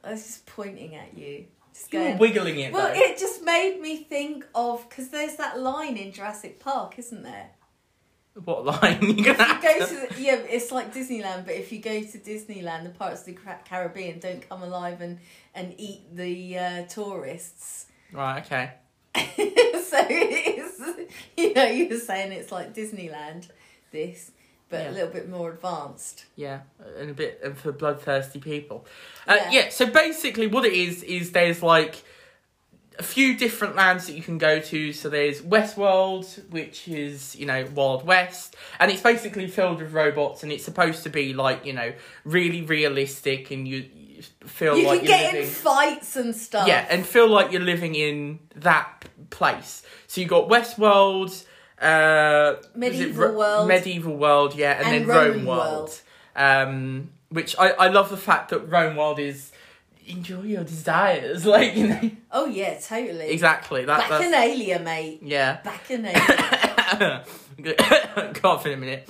I was just pointing at you. You're wiggling it. Well, though, it just made me think of, because there's that line in Jurassic Park, isn't there? What line? It's like Disneyland, but if you go to Disneyland, the pirates of the Caribbean don't come alive and eat the tourists. Right, okay. So it's, you know, you were saying it's like Disneyland, this, but yeah, a little bit more advanced. Yeah, and for bloodthirsty people. Yeah, so basically what it is there's like a few different lands that you can go to. So there's Westworld, which is, you know, Wild West, and it's basically filled with robots, and it's supposed to be like, you know, really realistic, and you feel you like can you're get living in fights and stuff. Yeah, and feel like you're living in that place. So you got Westworld, medieval world, yeah, and then Rome world. Which I love the fact that Rome world is enjoy your desires, like, you know. Oh yeah, totally. Exactly. Bacchanalia, mate. Yeah. Bacchanalia. Cough in a minute.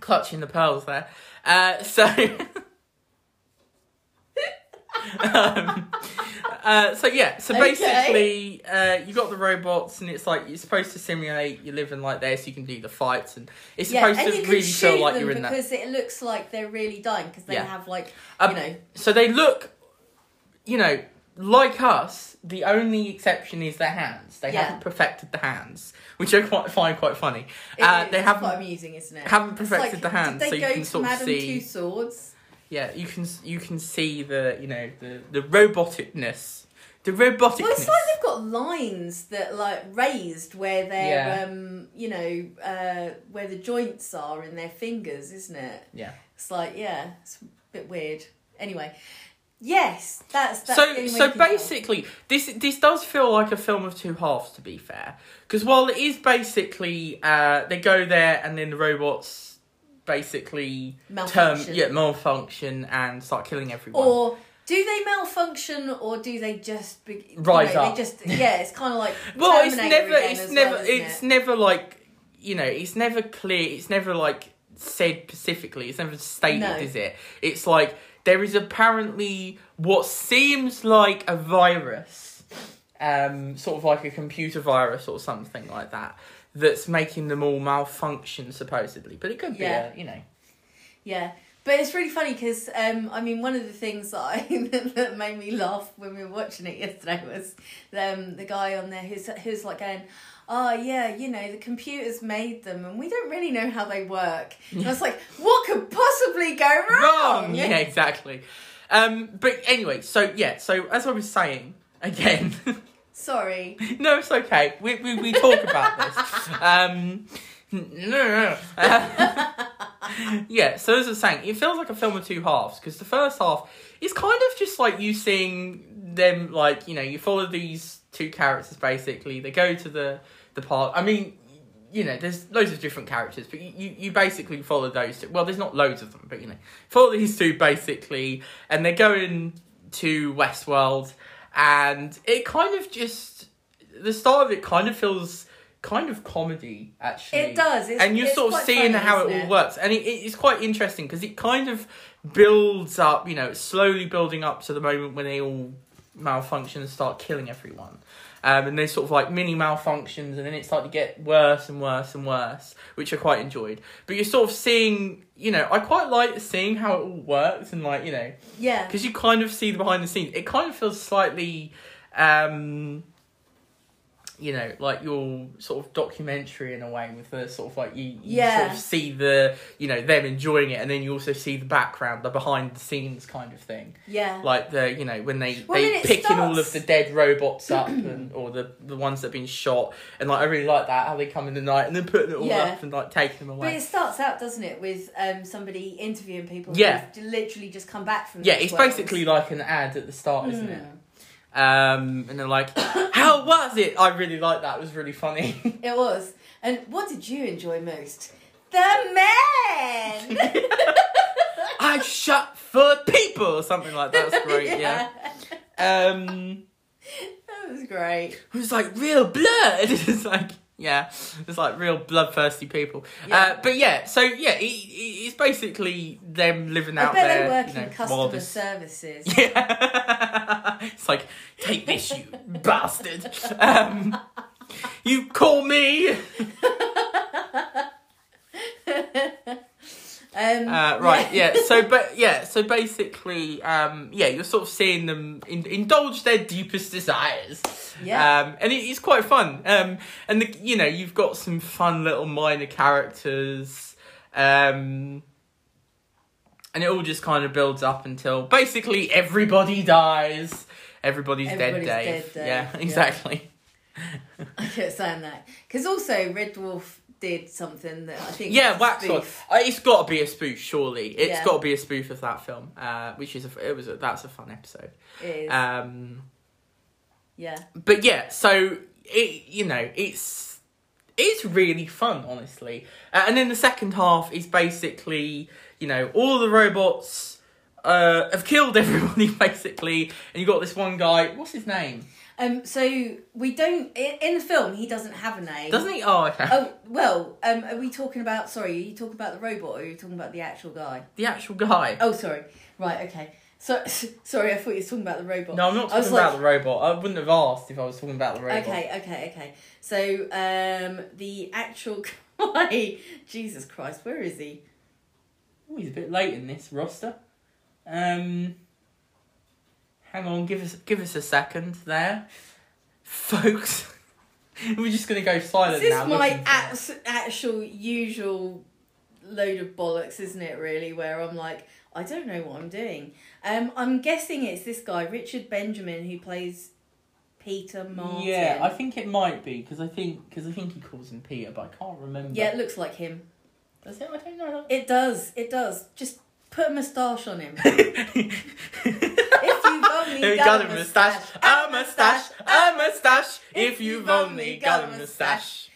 Clutching the pearls there. So basically, you got the robots, and it's like you're supposed to simulate you're living like there, so you can do the fights, and it's supposed to really feel like you're in that. Because it looks like they're really dying, because they have like, you know. So they look, you know, like us. The only exception is their hands. They haven't perfected the hands, which I find quite funny. It's quite amusing, isn't it? Haven't perfected the hands, so you can sort of see. Did they go to Madame Two Swords? Yeah, you can see the, you know, the roboticness. The roboticness. Well, it's like they've got lines that, like, raised where they're, you know, where the joints are in their fingers, isn't it? Yeah. It's like, yeah, it's a bit weird. Anyway, yes, that's the only way. So basically, this does feel like a film of two halves, to be fair. Because while it is basically, they go there and then the robots basically malfunction and start killing everyone. Or do they malfunction, or do they just rise up? They just, yeah, it's kind of like well, it's never like, you know, it's never clear. It's never like said specifically. It's never stated, is it? It's like there is apparently what seems like a virus, sort of like a computer virus or something like that, that's making them all malfunction, supposedly. But it could be, you know. Yeah. But it's really funny because, I mean, one of the things that made me laugh when we were watching it yesterday was the guy on there who's like going, oh, yeah, you know, the computers made them and we don't really know how they work. Yeah. And I was like, what could possibly go wrong? Yeah, exactly. But anyway, so as I was saying, again... Sorry. No, it's okay. We talk about this. Yeah, so as I was saying, it feels like a film of two halves, because the first half is kind of just like you seeing them, like, you know, you follow these two characters, basically. They go to the park. I mean, you know, there's loads of different characters, but you basically follow those two. Well, there's not loads of them, but, you know, follow these two, basically, and they're going to Westworld, and it kind of just... The start of it kind of feels... kind of comedy, actually. It does. And you're sort of seeing how it all works. And it's quite interesting because it kind of builds up, you know, it's slowly building up to the moment when they all malfunction and start killing everyone. And there's sort of like mini malfunctions, and then it's like to get worse and worse and worse, which I quite enjoyed. But you're sort of seeing, you know, I quite like seeing how it all works and, like, you know. Yeah. Because you kind of see the behind the scenes. It kind of feels slightly... you know, like your sort of documentary in a way, with the sort of like you sort of see the, you know, them enjoying it, and then you also see the background, the behind the scenes kind of thing. Yeah. Like the, you know, when they picking all of the dead robots up and or the ones that have been shot, and like I really like that, how they come in the night and then putting it all up and like taking them away. But it starts out, doesn't it, with somebody interviewing people who've literally just come back from it's world. Basically like an ad at the start, isn't it? And they're like, how was it? I really liked that. It was really funny. It was. And what did you enjoy most? The men! I shot for people or something like that. That's great, yeah. That was great. It was like real blood. It's like, yeah. It's like real bloodthirsty people. Yeah. But yeah, so yeah, it's basically them living out there. I bet they work in customer services. Yeah. It's like, take this, you bastard. You call me. So basically, you're sort of seeing them indulge their deepest desires. Yeah. And it's quite fun. And, you know, you've got some fun little minor characters. And it all just kind of builds up until basically everybody dies. Everybody's dead, Dave. Yeah, exactly. Yeah. I kept saying that. Because also Red Dwarf did something that I think... Yeah, Wax. It's got to be a spoof, surely. It's got to be a spoof of that film, which is... That's a fun episode. It is. Yeah. But yeah, so, it's really fun, honestly. And then the second half is basically... You know, all the robots have killed everybody, basically. And you've got this one guy. What's his name? So we don't... In the film, he doesn't have a name. Doesn't he? Oh, okay. Oh, well, are we talking about... Sorry, are you talking about the robot or are you talking about the actual guy? The actual guy. Oh, sorry. Right, okay. So, sorry, I thought you were talking about the robot. No, I'm not talking about the robot. I wouldn't have asked if I was talking about the robot. Okay. So, the actual guy... Jesus Christ, where is he? Oh, he's a bit late in this roster. Hang on, give us a second there, folks. We're just gonna go silent now. This is my actual usual load of bollocks, isn't it? Really, where I'm like, I don't know what I'm doing. I'm guessing it's this guy, Richard Benjamin, who plays Peter Martin. Yeah, I think it might be because I think he calls him Peter, but I can't remember. Yeah, it looks like him. Does it? I don't know. It does. Just put a moustache on him. If you've only got a moustache, a moustache, a moustache. If you've only got a moustache.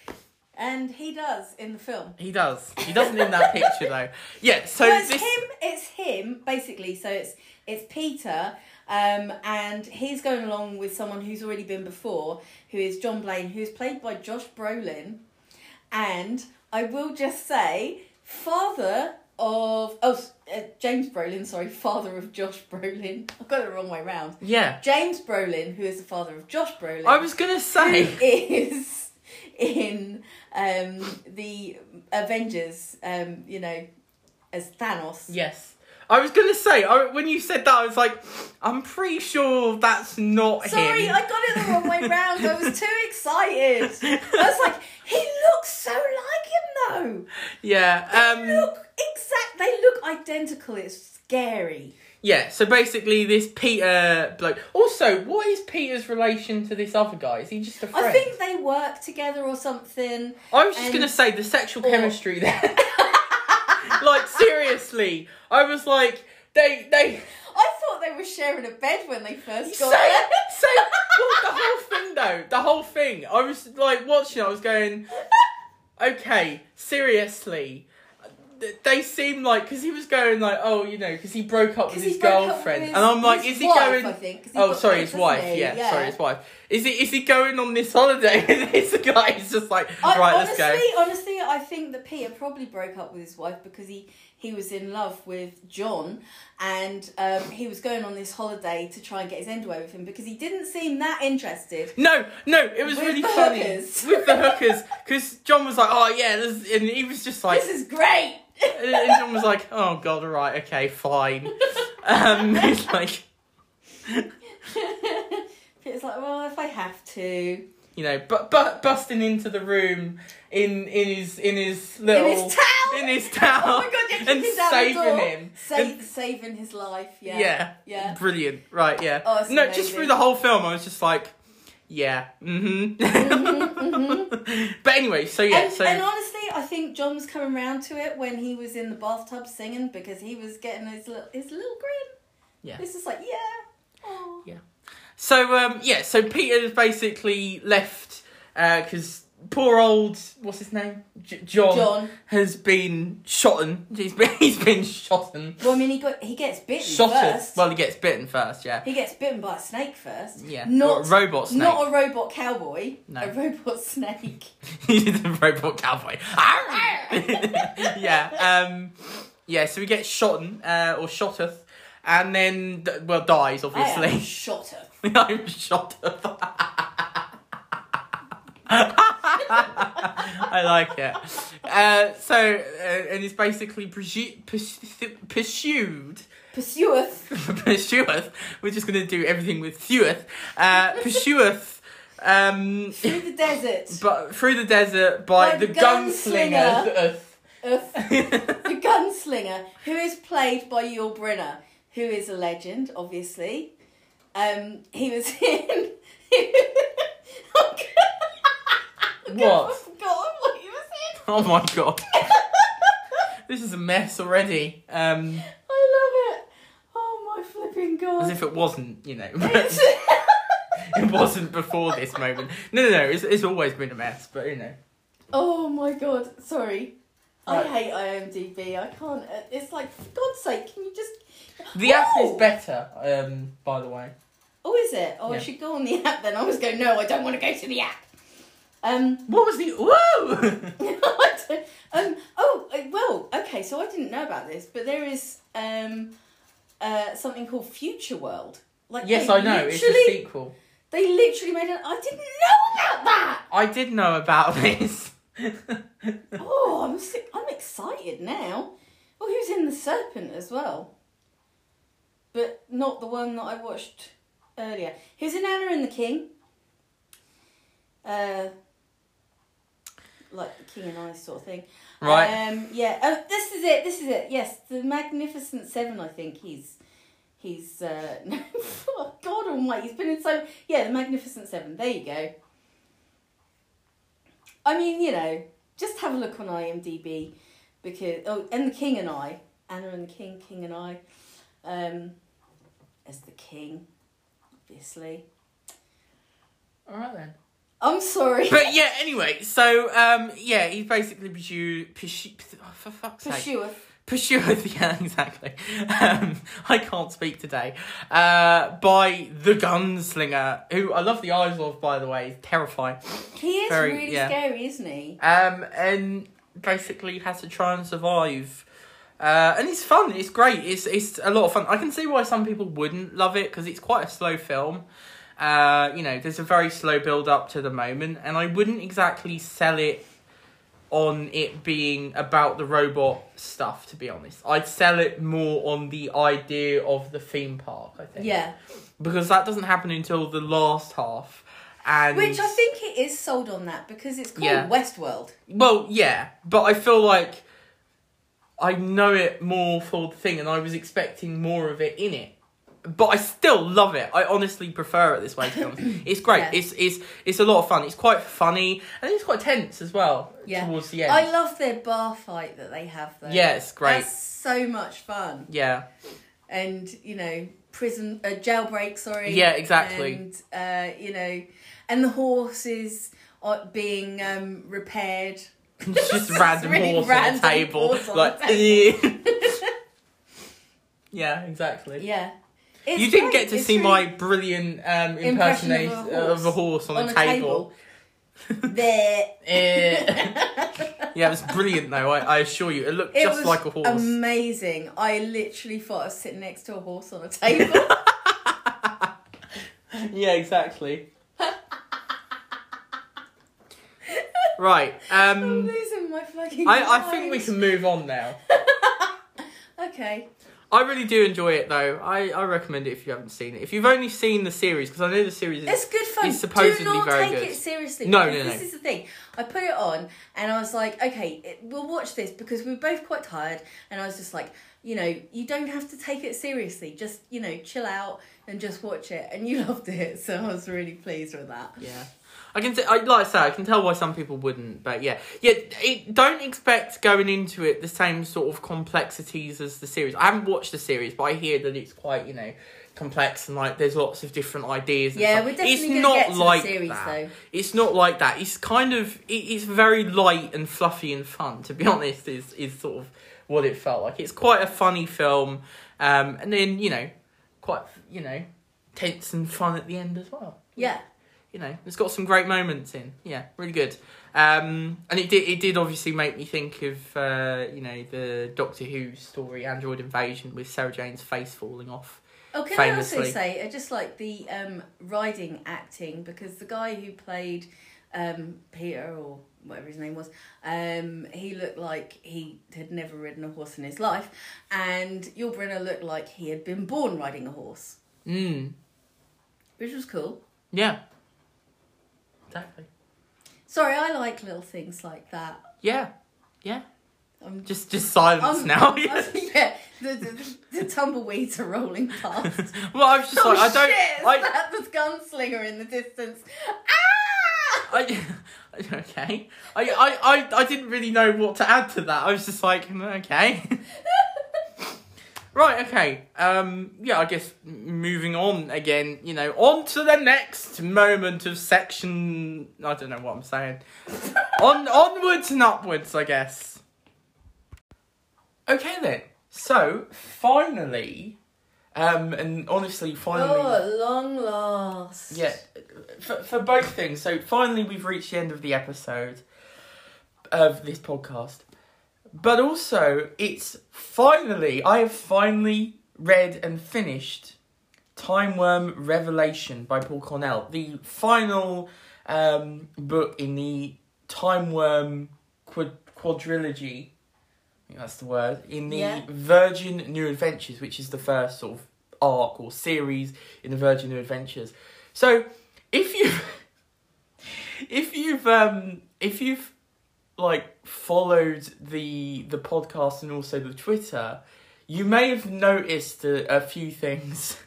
And he does in the film. He does. He doesn't in that picture though. Yeah. So it's him basically. So it's Peter, and he's going along with someone who's already been before, who is John Blaine, who's played by Josh Brolin, and. I will just say, James Brolin, sorry, father of Josh Brolin. I've got it the wrong way round. Yeah. James Brolin, who is the father of Josh Brolin. I was going to say. Who is in the Avengers, you know, as Thanos. Yes. I was going to say, when you said that, I was like, I'm pretty sure that's not him. Sorry, I got it the wrong way round. I was too excited. I was like, he looks so like him, though. Yeah. They look exact. They look identical. It's scary. Yeah, so basically this Peter bloke... Also, what is Peter's relation to this other guy? Is he just a friend? I think they work together or something. I was just going to say, the sexual chemistry there... Like, seriously. I was like, they... I thought they were sharing a bed when they first got there. Well, the whole thing, though. The whole thing. I was, like, watching. I was going, okay, seriously. They seem like, because he was going like, oh, you know, because he broke up with his girlfriend, and I'm like, is he going? Oh, sorry, his wife. Yeah, sorry, his wife. Is he going on this holiday? And this guy is just like, right, let's go. Honestly, I think that Peter probably broke up with his wife because he was in love with John, and he was going on this holiday to try and get his end away with him because he didn't seem that interested. No, it was really funny with the hookers because John was like, oh yeah, this, and he was just like, this is great. And John was like, oh god, alright, okay, fine. He's like... It's like, well, if I have to... You know, but busting into the room in his towel oh my god, yeah, and saving him. Saving his life, yeah. Yeah. Brilliant, right, yeah. Oh, it's amazing. Just through the whole film, I was just like... Yeah. Mm-hmm. Mm-hmm. But anyway, so yeah. And honestly, I think John was coming round to it when he was in the bathtub singing because he was getting his little grin. Yeah. It's just like, yeah. Aww. Yeah. So, so Peter's basically left because poor old, what's his name? John has been shotten. He's been shotten. Well, I mean, he gets bitten first. Well, he gets bitten first, yeah. He gets bitten by a snake first. Yeah, not a robot snake. Not a robot cowboy. No. A robot snake. He's a robot cowboy. Yeah. So he gets shotten, or shotteth, and then, dies, obviously. I am shotteth. I'm shotteth. I like it. And it's basically pursueth. We're just going to do everything with sueth. Pursueth. Through the desert. But through the desert by the gunslinger. The gunslinger, who is played by Yul Brynner, who is a legend, obviously. He was in... What? I forgot what he was in. Oh my god. This is a mess already. I love it. Oh my flipping god. As if it wasn't, you know. It wasn't before this moment. No. It's always been a mess, but you know. Oh my god. Sorry. Right. I hate IMDb. I can't. It's like, for God's sake, can you just... The app is better, by the way. Oh, is it? Oh, yeah. I should go on the app then. I was going, no, I don't want to go to the app. What was the... Whoa! Okay, so I didn't know about this, but there is something called Future World. Like, yes, I know, it's a sequel. They literally made it... I didn't know about that! I did know about this. I'm excited now. Well, who's in The Serpent as well? But not the one that I watched earlier. Who's in Anna and the King? Like the King and I sort of thing. Right. Oh, this is it. Yes, the Magnificent Seven, I think he's oh, God almighty, he's been in so... Yeah, the Magnificent Seven, there you go. I mean, you know, just have a look on IMDb because... Oh, and the King and I. Anna and the King and I. As the King, obviously. All right, then. I'm sorry. But yeah, anyway, so, he basically pursueth, yeah, exactly. I can't speak today. By the gunslinger, who I love the eyes of, by the way, terrifying. He is scary, isn't he? And basically has to try and survive. And it's fun, it's great, it's a lot of fun. I can see why some people wouldn't love it, because it's quite a slow film. You know, there's a very slow build up to the moment, and I wouldn't exactly sell it on it being about the robot stuff, to be honest. I'd sell it more on the idea of the theme park, I think. Yeah. Because that doesn't happen until the last half. Which I think it is sold on that, because it's called Westworld. Well, yeah, but I feel like I know it more for the thing, and I was expecting more of it in it. but I still love it. I honestly prefer it this way, to be honest. It's great. Yeah. It's a lot of fun. It's quite funny, and it's quite tense as well towards the end. I love their bar fight that they have, though. Yeah, it's great. That's so much fun. Yeah. And, you know, jailbreak, sorry. Yeah, exactly. And, you know, and the horses are being repaired. Just random really horse on the table. Yeah, exactly. Yeah. It's you didn't get to see my brilliant impersonation of a horse on a table. There. Yeah, it was brilliant though, I assure you. It looked just like a horse. Amazing. I literally thought I was sitting next to a horse on a table. Yeah, exactly. Right. I'm losing my fucking mind. I think we can move on now. Okay. I really do enjoy it, though. I recommend it if you haven't seen it. If you've only seen the series, because I know the series is it's good fun. Is supposedly do not very take good. It seriously. No. This is the thing. I put it on, and I was like, okay, we'll watch this, because we were both quite tired, and I was just like, you know, you don't have to take it seriously. Just, you know, chill out and just watch it. And you loved it, so I was really pleased with that. Yeah. I can tell why some people wouldn't, but yeah. Don't expect going into it the same sort of complexities as the series. I haven't watched the series, but I hear that it's quite, you know, complex and like there's lots of different ideas. And stuff. We're definitely going to get to the series though. It's not like that. It's kind of it's very light and fluffy and fun. To be honest, is sort of what it felt like. It's quite a funny film, and then quite tense and fun at the end as well. Yeah. You know, it's got some great moments in. Yeah, really good. And it did obviously make me think of, the Doctor Who story, Android Invasion, with Sarah Jane's face falling off. Oh, can famously. I also say, I just like the riding acting, because the guy who played Peter, or whatever his name was, he looked like he had never ridden a horse in his life, and Yul Brynner looked like he had been born riding a horse. Mm. Which was cool. Yeah. Exactly. Sorry, I like little things like that. Yeah, yeah. I'm just silence now. The tumbleweeds are rolling past. Well, I was just the gunslinger in the distance. Ah! Okay. I didn't really know what to add to that. I was just like, okay. Right, okay. I guess moving on again, on to the next moment of section... I don't know what I'm saying. Onwards and upwards, I guess. Okay, then. So, finally... and honestly, finally... Oh, long last. Yeah, for both things. So, finally, we've reached the end of the episode of this podcast. But also, I have finally read and finished Timewyrm Revelation by Paul Cornell. The final book in the Timewyrm quadrilogy, I think that's the word, in the Virgin New Adventures, which is the first sort of arc or series in the Virgin New Adventures. So, if you've like followed the podcast and also the Twitter, you may have noticed a few things.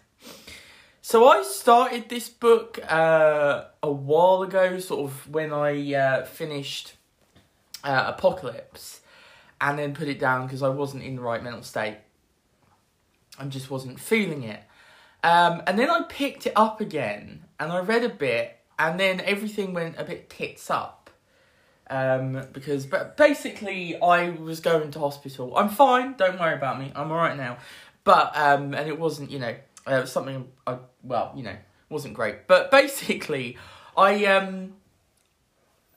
So I started this book a while ago, sort of when I finished Apocalypse, and then put it down because I wasn't in the right mental state. I just wasn't feeling it. And then I picked it up again and I read a bit, and then everything went a bit tits up. But basically I was going to hospital. I'm fine, don't worry about me, I'm alright now. But, and it wasn't, something wasn't great. But basically, at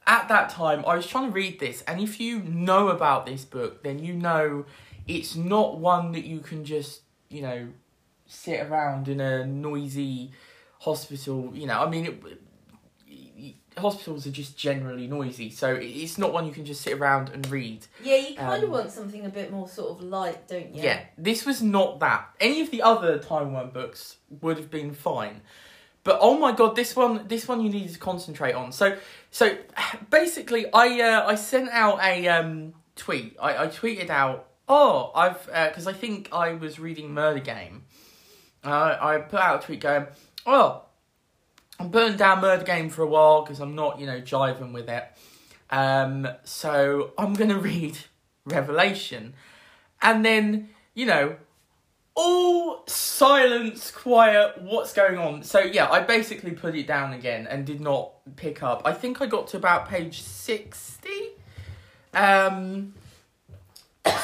that time, I was trying to read this, and if you know about this book, then you know it's not one that you can just, sit around in a noisy hospital, hospitals are just generally noisy, so it's not one you can just sit around and read. Yeah, you kind of want something a bit more sort of light, don't you? Yeah, this was not that. Any of the other Timewyrm books would have been fine, but oh my god, this one you needed to concentrate on. So basically, I sent out a tweet. I tweeted out, because I think I was reading Murder Game, I put out a tweet going, oh, I'm putting down Murder Game for a while because I'm not, you know, jiving with it. So I'm going to read Revelation. And then, you know, all silence, quiet, what's going on? So, yeah, I basically put it down again and did not pick up. I think I got to about page 60.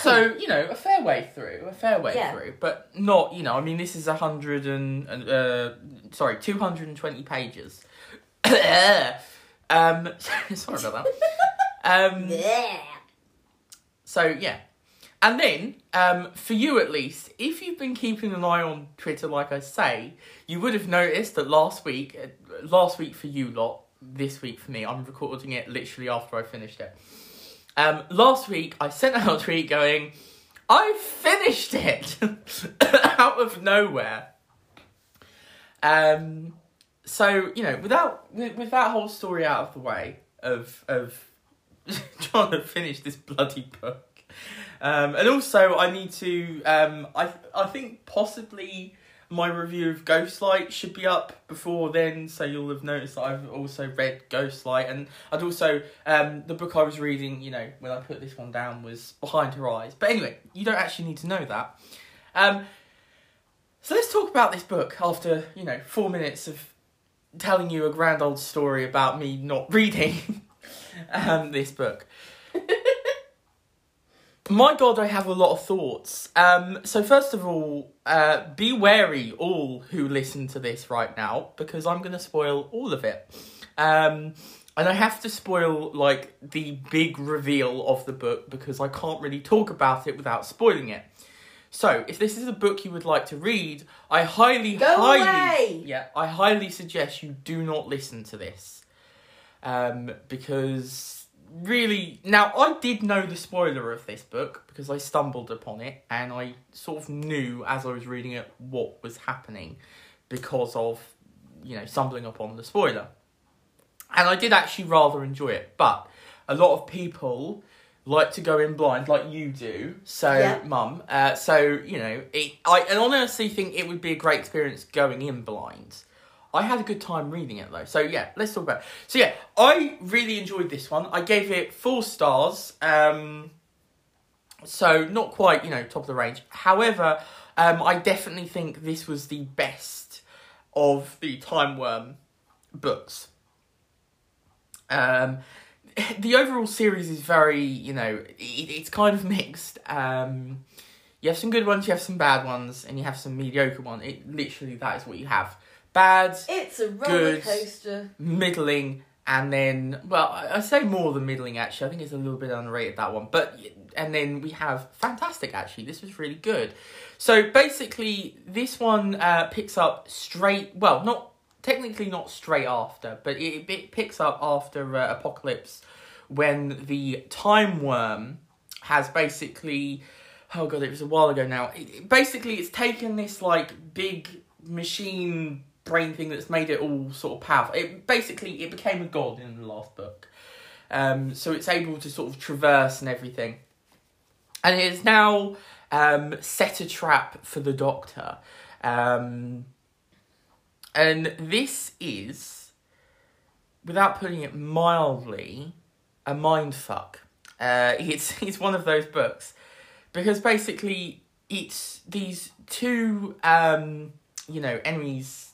So, you know, a fair way through, but not, you know, I mean, this is 220 pages. Sorry about that. So, yeah. And then, for you at least, if you've been keeping an eye on Twitter, like I say, you would have noticed that last week for you lot, this week for me, I'm recording it literally after I finished it. Last week, I sent out a tweet going, I finished it! Out of nowhere. So, you know, with that whole story out of the way of trying to finish this bloody book, and also I need to, I think possibly my review of Ghostlight should be up before then, so you'll have noticed that I've also read Ghostlight, and I'd also, the book I was reading, you know, when I put this one down was Behind Her Eyes, but anyway, you don't actually need to know that. So let's talk about this book after, you know, 4 minutes of telling you a grand old story about me not reading, this book. My God, I have a lot of thoughts. So first of all, be wary, all who listen to this right now, because I'm going to spoil all of it. And I have to spoil, like, the big reveal of the book, because I can't really talk about it without spoiling it. So, if this is a book you would like to read, I highly suggest you do not listen to this. Because... really, now I did know the spoiler of this book because I stumbled upon it and I sort of knew as I was reading it what was happening because of, you know, stumbling upon the spoiler. And I did actually rather enjoy it, but a lot of people like to go in blind like you do, so yeah. Mum, so, you know, I honestly think it would be a great experience going in blind. I had a good time reading it, though. So, yeah, let's talk about it. So, yeah, I really enjoyed this one. I gave it 4 stars. So, not quite, you know, top of the range. However, I definitely think this was the best of the Timewyrm books. The overall series is very, you know, it's kind of mixed. You have some good ones, you have some bad ones, and you have some mediocre ones. Literally, that is what you have. Bad, it's a roller good, coaster. Middling, and then, well, I say more than middling, actually. I think it's a little bit underrated, that one. But, and then we have fantastic, actually. This was really good. So, basically, this one picks up straight, well, not, technically not straight after, but it picks up after Apocalypse, when the Timewyrm has basically, oh God, it was a while ago now. Basically, it's taken this, like, big machine brain thing that's made it all sort of powerful. It became a god in the last book. So it's able to sort of traverse and everything. And it has now set a trap for the Doctor. And this is, without putting it mildly, a mindfuck. It's one of those books. Because basically it's these two, you know, enemies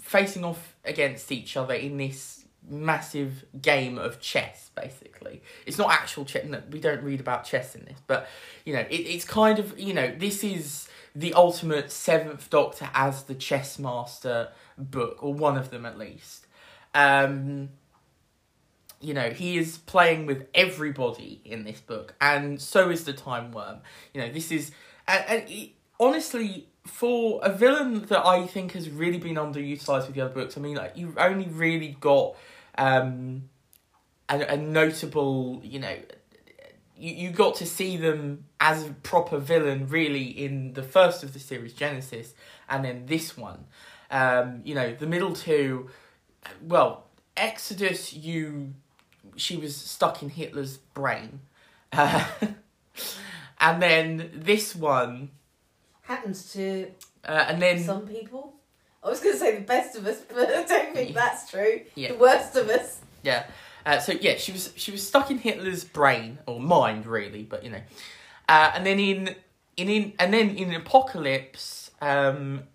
facing off against each other in this massive game of chess, basically. It's not actual chess. No, we don't read about chess in this. But, you know, it's kind of, you know, this is the ultimate Seventh Doctor as the chess master book, or one of them at least. You know, he is playing with everybody in this book. And so is the Timewyrm. You know, this is... and it, honestly... for a villain that I think has really been underutilised with the other books, I mean, like, you've only really got a notable, you know, you got to see them as a proper villain, really, in the first of the series, Genesis, and then this one. You know, the middle two, well, Exodus, she was stuck in Hitler's brain. And then this one... happens to And then some people. I was going to say the best of us, but I don't think that's true. Yeah. The worst of us. Yeah. She was stuck in Hitler's brain or mind, really, but you know. And then in Apocalypse,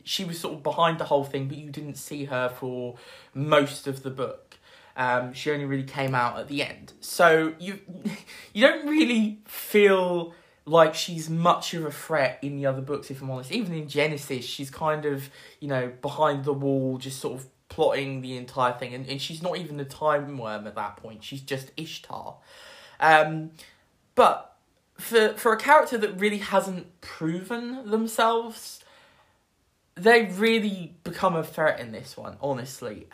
she was sort of behind the whole thing, but you didn't see her for most of the book. She only really came out at the end, so you don't really feel like she's much of a threat in the other books, if I'm honest. Even in Genesis, she's kind of, you know, behind the wall, just sort of plotting the entire thing, and she's not even the Timewyrm at that point. She's just Ishtar. But for a character that really hasn't proven themselves, they really become a threat in this one, honestly.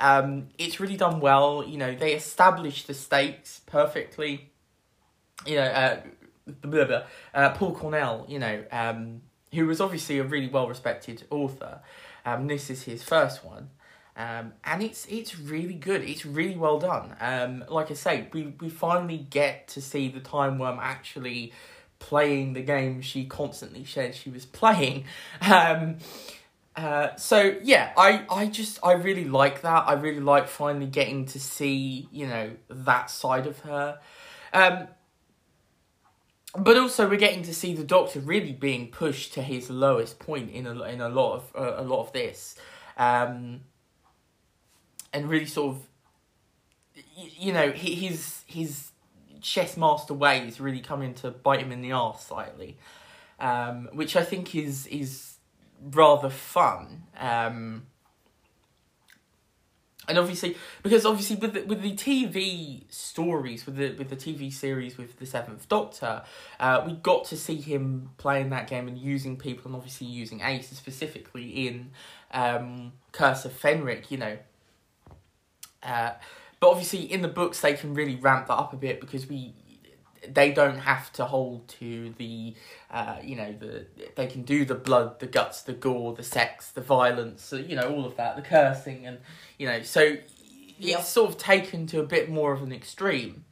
It's really done well. You know, they establish the stakes perfectly. You know, Paul Cornell, you know, who was obviously a really well-respected author. This is his first one. And it's really good. It's really well done. Like I say, we finally get to see the Timewyrm actually playing the game she constantly said she was playing. So yeah, I really like that. I really like finally getting to see, you know, that side of her. But also we're getting to see the Doctor really being pushed to his lowest point in a lot of this. And really sort of, you know, his chess master ways really coming to bite him in the arse slightly, which I think is rather fun. And obviously, because obviously with the TV stories, with the TV series with the Seventh Doctor, we got to see him playing that game and using people, and obviously using Ace specifically in Curse of Fenric, you know. But obviously in the books they can really ramp that up a bit, because they don't have to hold to the, you know, they can do the blood, the guts, the gore, the sex, the violence, you know, all of that, the cursing, and, you know, so it's sort of taken to a bit more of an extreme.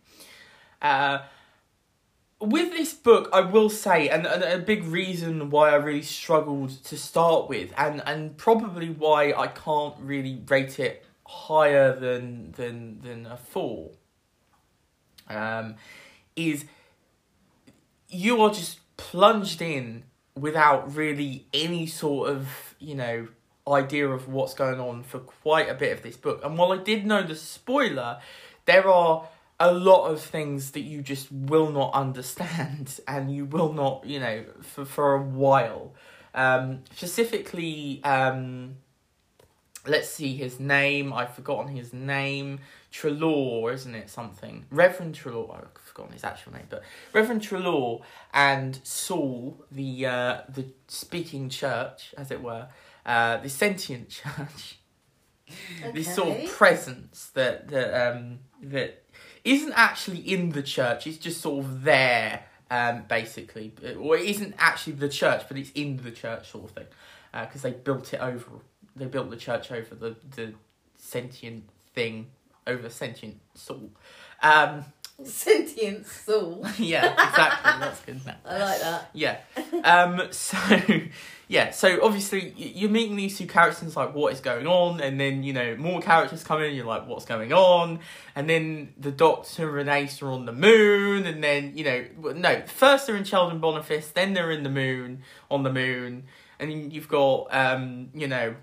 With this book, I will say, and a big reason why I really struggled to start with, and probably why I can't really rate it higher than a 4, is you are just plunged in without really any sort of, you know, idea of what's going on for quite a bit of this book. And while I did know the spoiler, there are a lot of things that you just will not understand, and you will not, you know, for a while. Specifically, let's see his name. I've forgotten his name. Trelaw, isn't it? Something. Reverend Trelaw. I've forgotten his actual name, but Reverend Trelaw and Saul, the speaking church, as it were, the sentient church. Okay. This sort of presence that isn't actually in the church. It's just sort of there, basically, or it isn't actually the church, but it's in the church sort of thing, because they built it over. They built the church over the sentient thing, over sentient soul. Sentient soul. Yeah, exactly. That's good, man. I like that. Yeah. So obviously you're meeting these two characters, and it's like, what is going on? And then, you know, more characters come in, and you're like, what's going on? And then the Doctor and Ace are on the moon, and then, you know, first they're in Sheldon Boniface, then they're in on the moon, and then you've got, you know,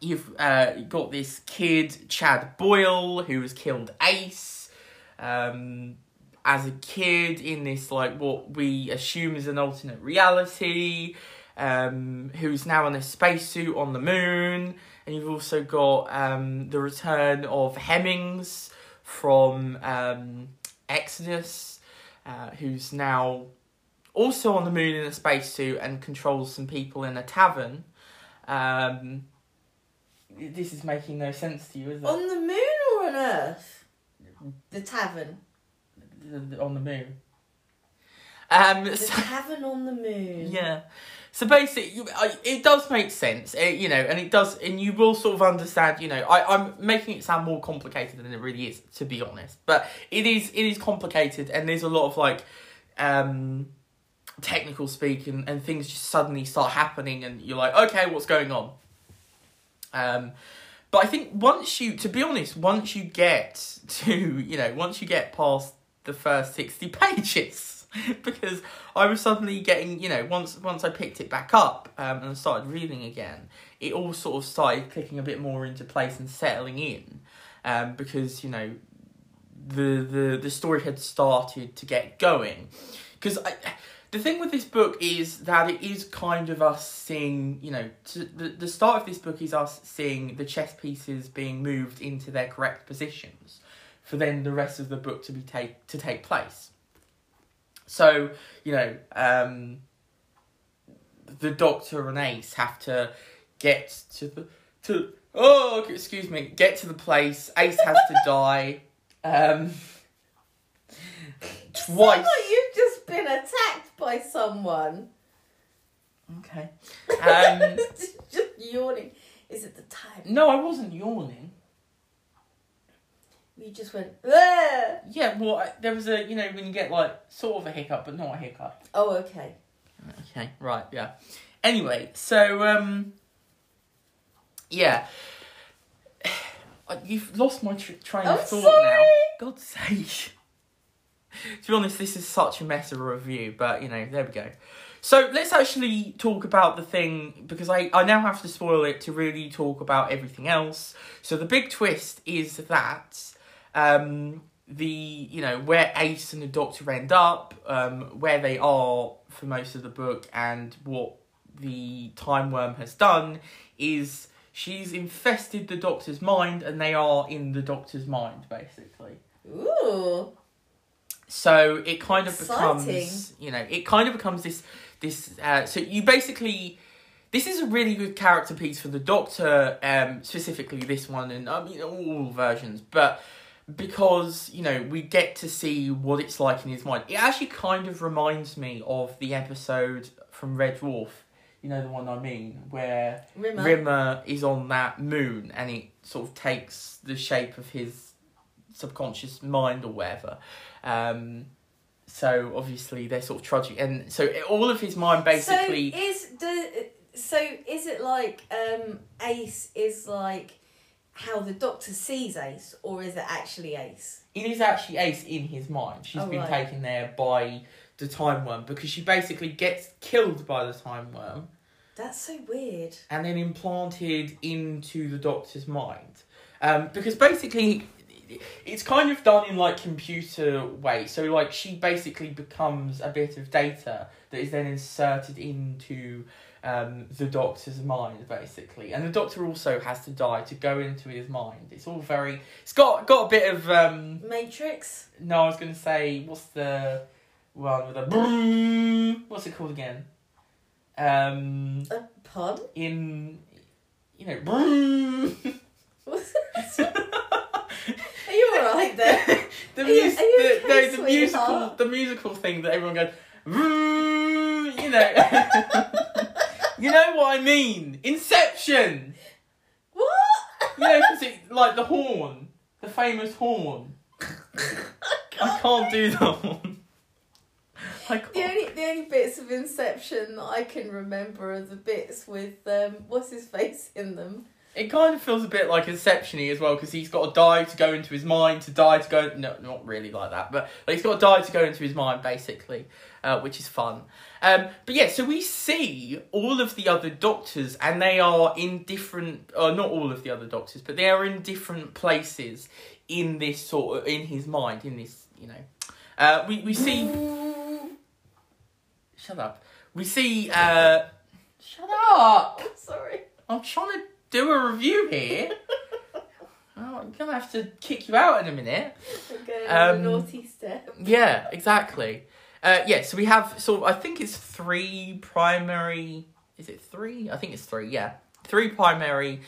you've got this kid, Chad Boyle, who was killed Ace as a kid in this, like, what we assume is an alternate reality, who's now in a spacesuit on the moon. And you've also got the return of Hemmings from Exodus, who's now also on the moon in a spacesuit and controls some people in a tavern. This is making no sense to you, is it? On the moon or on Earth? The tavern. On the moon. Tavern on the moon. Yeah. So basically, it does make sense, you know, and it does, and you will sort of understand, you know, I'm making it sound more complicated than it really is, to be honest. But it is complicated, and there's a lot of, like, technical speak, and things just suddenly start happening, and you're like, okay, what's going on? But I think once you get to, once you get past the first 60 pages, because I was suddenly getting, once I picked it back up and I started reading again, it all sort of started clicking a bit more into place and settling in, because, the story had started to get going. Because the thing with this book is that it is kind of us seeing, the start of this book is us seeing the chess pieces being moved into their correct positions for then the rest of the book to be take place. So, the Doctor and Ace have to get to get to the place. Ace has to die. Twice. It's like you've just been attacked by someone. Okay. Just yawning. Is it the time? No, I wasn't yawning. You just went, ugh! Yeah, well, there was a, when you get, sort of a hiccup, but not a hiccup. Oh, okay. Okay, right, yeah. Anyway, so, yeah. You've lost my train of thought now. God's sake. To be honest, this is such a meta review, but, there we go. So, let's actually talk about the thing, because I now have to spoil it to really talk about everything else. So, the big twist is that, where Ace and the Doctor end up, where they are for most of the book, and what the Timewyrm has done is she's infested the Doctor's mind, and they are in the Doctor's mind, basically. Ooh! So it kind of becomes, this, so you basically, this is a really good character piece for the Doctor, specifically this one, and all versions, but because, we get to see what it's like in his mind. It actually kind of reminds me of the episode from Red Dwarf, the one I mean, where Rimmer is on that moon, and it sort of takes the shape of his subconscious mind or whatever. So obviously they're sort of trudging, and so all of his mind basically. So is it like Ace is like how the Doctor sees Ace, or is it actually Ace? It is actually Ace in his mind. She's been taken there by the Timewyrm, because she basically gets killed by the Timewyrm. That's so weird. And then implanted into the Doctor's mind, because basically. It's kind of done in, computer way. So, she basically becomes a bit of data that is then inserted into the Doctor's mind, basically. And the Doctor also has to die to go into his mind. It's all very... It's got a bit of... Matrix? No, I was going to say, what's the one with a... What's it called again? A pun? In... What's that? Like the musical thing that everyone goes, you know what I mean? Inception. What? Because it's like the horn, the famous horn. I can't do the horn. The only bits of Inception that I can remember are the bits with what's his face in them. It kind of feels a bit like Inception-y as well, because he's got to die to go into his mind, No, not really like that, but he's got to die to go into his mind, basically, which is fun. But yeah, so we see all of the other Doctors, and they are in different... not all of the other Doctors, but they are in different places in this sort of... In his mind, in this, We see... Shut up. We see... Shut up! I'm sorry. I'm trying to... do a review here. I'm going to have to kick you out in a minute. I'm going on a naughty step. Yeah, exactly. So we have I think it's three primary... Is it three? I think it's three, yeah. Three primary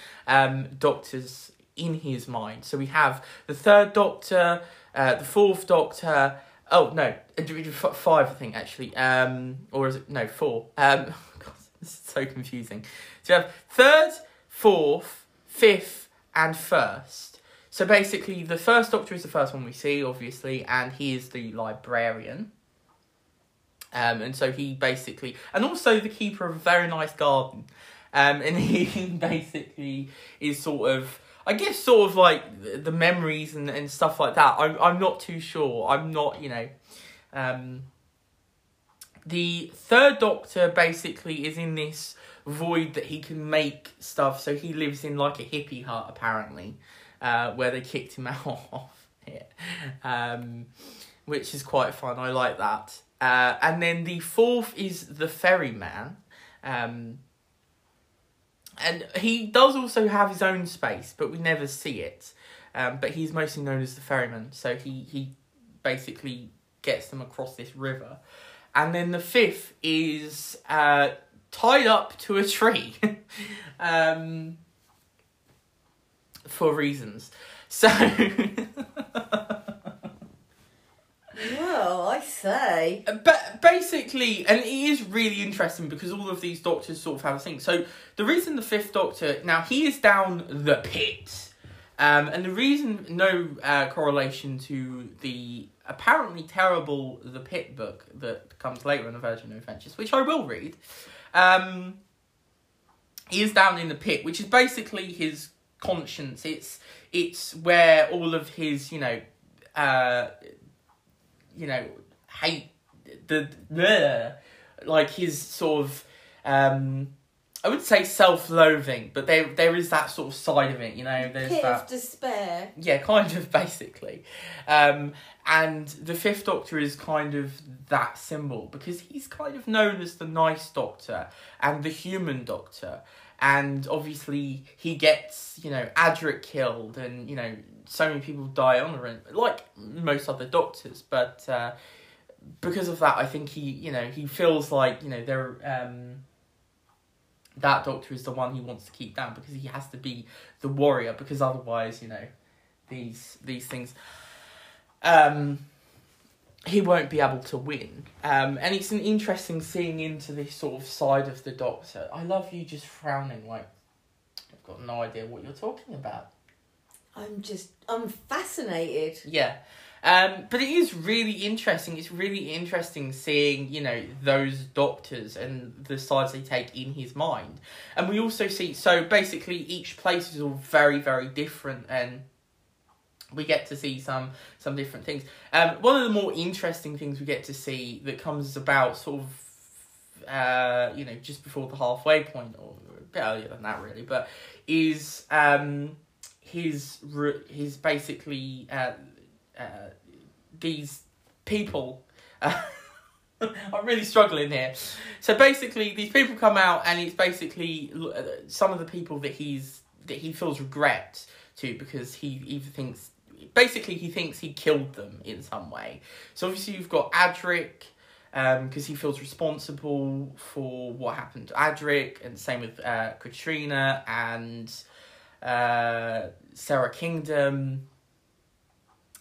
Doctors in his mind. So we have the third Doctor, the fourth Doctor... Oh, no. Five, I think, actually. Or is it... No, four. God, this is so confusing. So we have third... Fourth, fifth, and first. So basically, the first Doctor is the first one we see, obviously, and he is the librarian. And so he basically... And also the keeper of a very nice garden. And he basically is sort of... I guess sort of like the memories and stuff like that. I'm not too sure. I'm not, you know... The third Doctor basically is in this void that he can make stuff. So he lives in like a hippie hut, apparently. Where they kicked him out of it. Which is quite fun. I like that. And then the fourth is the ferryman. And he does also have his own space, but we never see it. But he's mostly known as the ferryman. So he basically gets them across this river. And then the fifth is tied up to a tree. For reasons. So... Well, I say. But basically, and it is really interesting because all of these Doctors sort of have a thing. So the reason the fifth Doctor, now he is down the pit. And the reason, no correlation to the apparently terrible The Pit book that comes later in the Virgin New Adventures, which I will read. He is down in the pit, which is basically his conscience. It's where all of his, hate, like his sort of, I would say self-loathing, but there is that sort of side of it, there's that... Pit of despair. Yeah, kind of, basically. And the Fifth Doctor is kind of that symbol, because he's kind of known as the nice Doctor and the human Doctor. And obviously he gets, Adric killed and, so many people die honouring, like most other Doctors. But because of that, I think he, he feels like, that Doctor is the one he wants to keep down because he has to be the warrior. Because otherwise, these things... he won't be able to win. And it's an interesting seeing into this sort of side of the Doctor. I love you just frowning, like, I've got no idea what you're talking about. I'm fascinated. Yeah. But it is really interesting. It's really interesting seeing, those Doctors and the sides they take in his mind. And we also see, so basically each place is all very, very different and... We get to see some different things. One of the more interesting things we get to see that comes about sort of, just before the halfway point, or a bit earlier than that really, but is his basically these people. I'm really struggling here. So basically, these people come out, and it's basically some of the people that he feels regret to, because he either thinks. Basically, he thinks he killed them in some way. So, obviously, you've got Adric, because he feels responsible for what happened to Adric, and same with Katrina and Sarah Kingdom.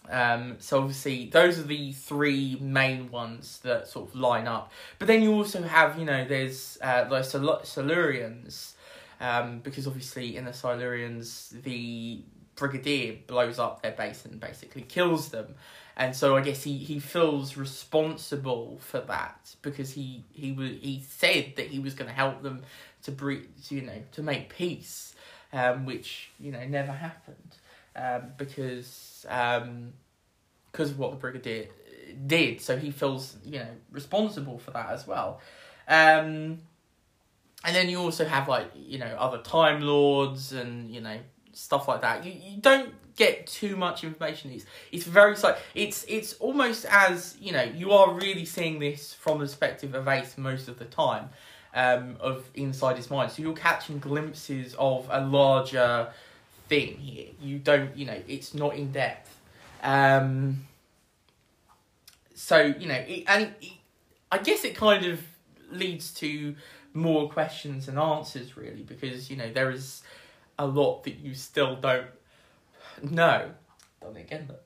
So, obviously, those are the three main ones that sort of line up. But then you also have, there's the Silurians, because obviously in the Silurians, the... Brigadier blows up their base and basically kills them. And so I guess he feels responsible for that because he said that he was going to help them to to make peace, which, never happened, because of what the Brigadier did. So he feels, responsible for that as well. And then you also have, like, other Time Lords and, stuff like that. You don't get too much information. It's very... It's almost as, you are really seeing this from the perspective of Ace most of the time, of inside his mind. So you're catching glimpses of a larger thing here. You don't, it's not in depth. So, I guess it kind of leads to more questions and answers, really, because, there is... a lot that you still don't know. Done it again, though.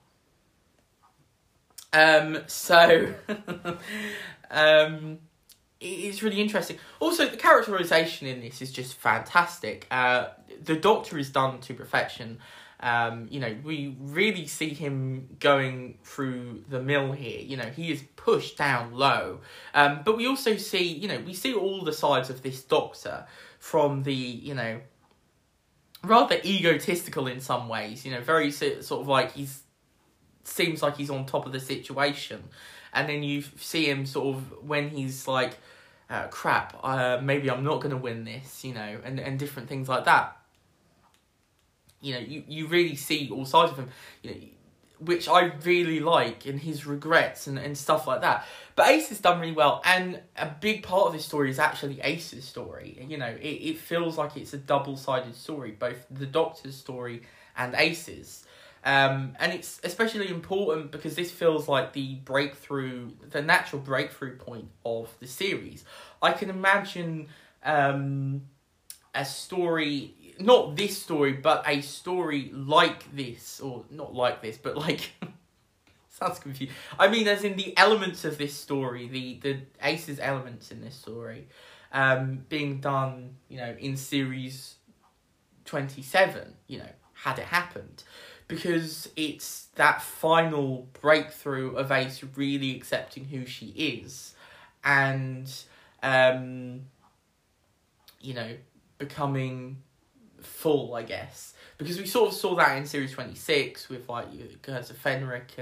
So... it's really interesting. Also, the characterisation in this is just fantastic. The Doctor is done to perfection. You know, we really see him going through the mill here. You know, he is pushed down low. But we also see, you know, we see all the sides of this Doctor from the, you know, rather egotistical in some ways, you know, very sort of like he's, seems like he's on top of the situation. And then you see him sort of when he's like, crap, maybe I'm not going to win this, you know, and different things like that. You know, you really see all sides of him, you know, which I really like, and his regrets and stuff like that. But Ace has done really well, and a big part of this story is actually Ace's story. You know, it feels like it's a double-sided story, both the Doctor's story and Ace's. And it's especially important because this feels like the breakthrough, the natural breakthrough point of the series. I can imagine a story... not this story, but a story like this, or not like this, but like, sounds confusing. I mean, as in the elements of this story, the Ace's elements in this story, being done, you know, in series 27, you know, had it happened, because it's that final breakthrough of Ace really accepting who she is, and, you know, becoming full, I guess, because we sort of saw that in series 26 with like Curse of Fenric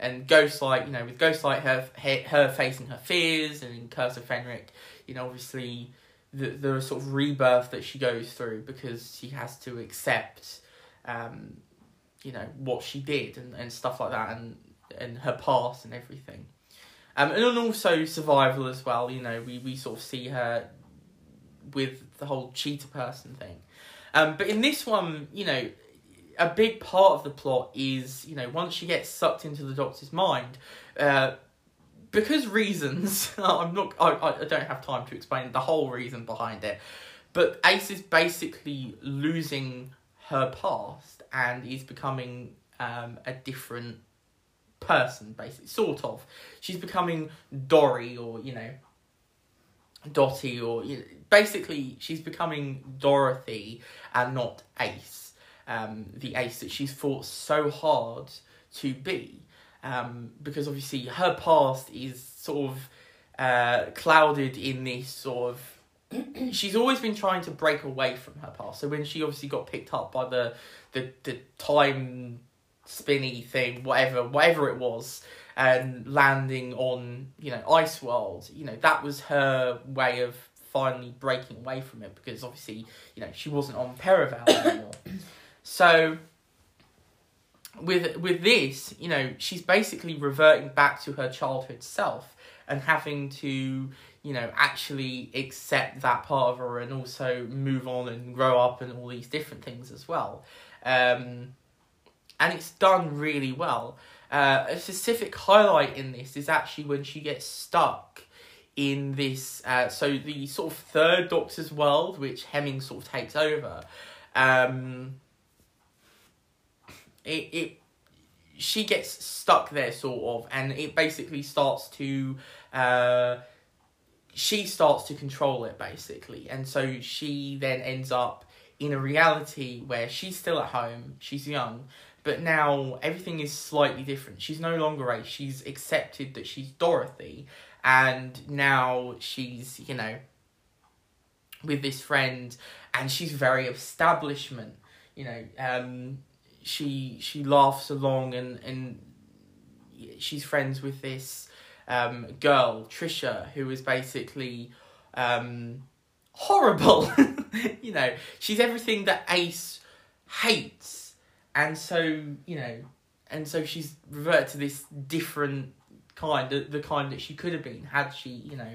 and Ghostlight, you know, with Ghostlight her facing her fears, and in Curse of Fenric, you know, obviously the sort of rebirth that she goes through because she has to accept, you know, what she did and stuff like that, and her past and everything, and then also survival as well. You know, we sort of see her with the whole cheetah person thing. But in this one, you know, a big part of the plot is, you know, once she gets sucked into the Doctor's mind, because reasons, I don't have time to explain the whole reason behind it, but Ace is basically losing her past and is becoming a different person, basically, sort of. She's becoming Dory, or, you know, Dottie, or, you know, basically she's becoming Dorothy and not Ace, the Ace that she's fought so hard to be, because obviously her past is sort of clouded in this sort of she's always been trying to break away from her past. So when she obviously got picked up by the time spinny thing, whatever it was, and landing on, you know, Iceworld, you know, that was her way of finally breaking away from it, because obviously, you know, she wasn't on Perival anymore. So with this, you know, she's basically reverting back to her childhood self and having to, you know, actually accept that part of her and also move on and grow up and all these different things as well. And it's done really well. A specific highlight in this is actually when she gets stuck in this, so the sort of third Doctor's world, which Hemming sort of takes over. She gets stuck there, sort of, and it basically starts to, she starts to control it, basically. And so she then ends up in a reality where she's still at home, she's young, but now everything is slightly different. She's no longer Ace. She's accepted that she's Dorothy. And now she's, you know, with this friend. And she's very establishment. You know, she laughs along. And she's friends with this girl, Trisha, who is basically horrible. You know, she's everything that Ace hates. And so, you know, and so she's reverted to this different kind, the kind that she could have been had she, you know,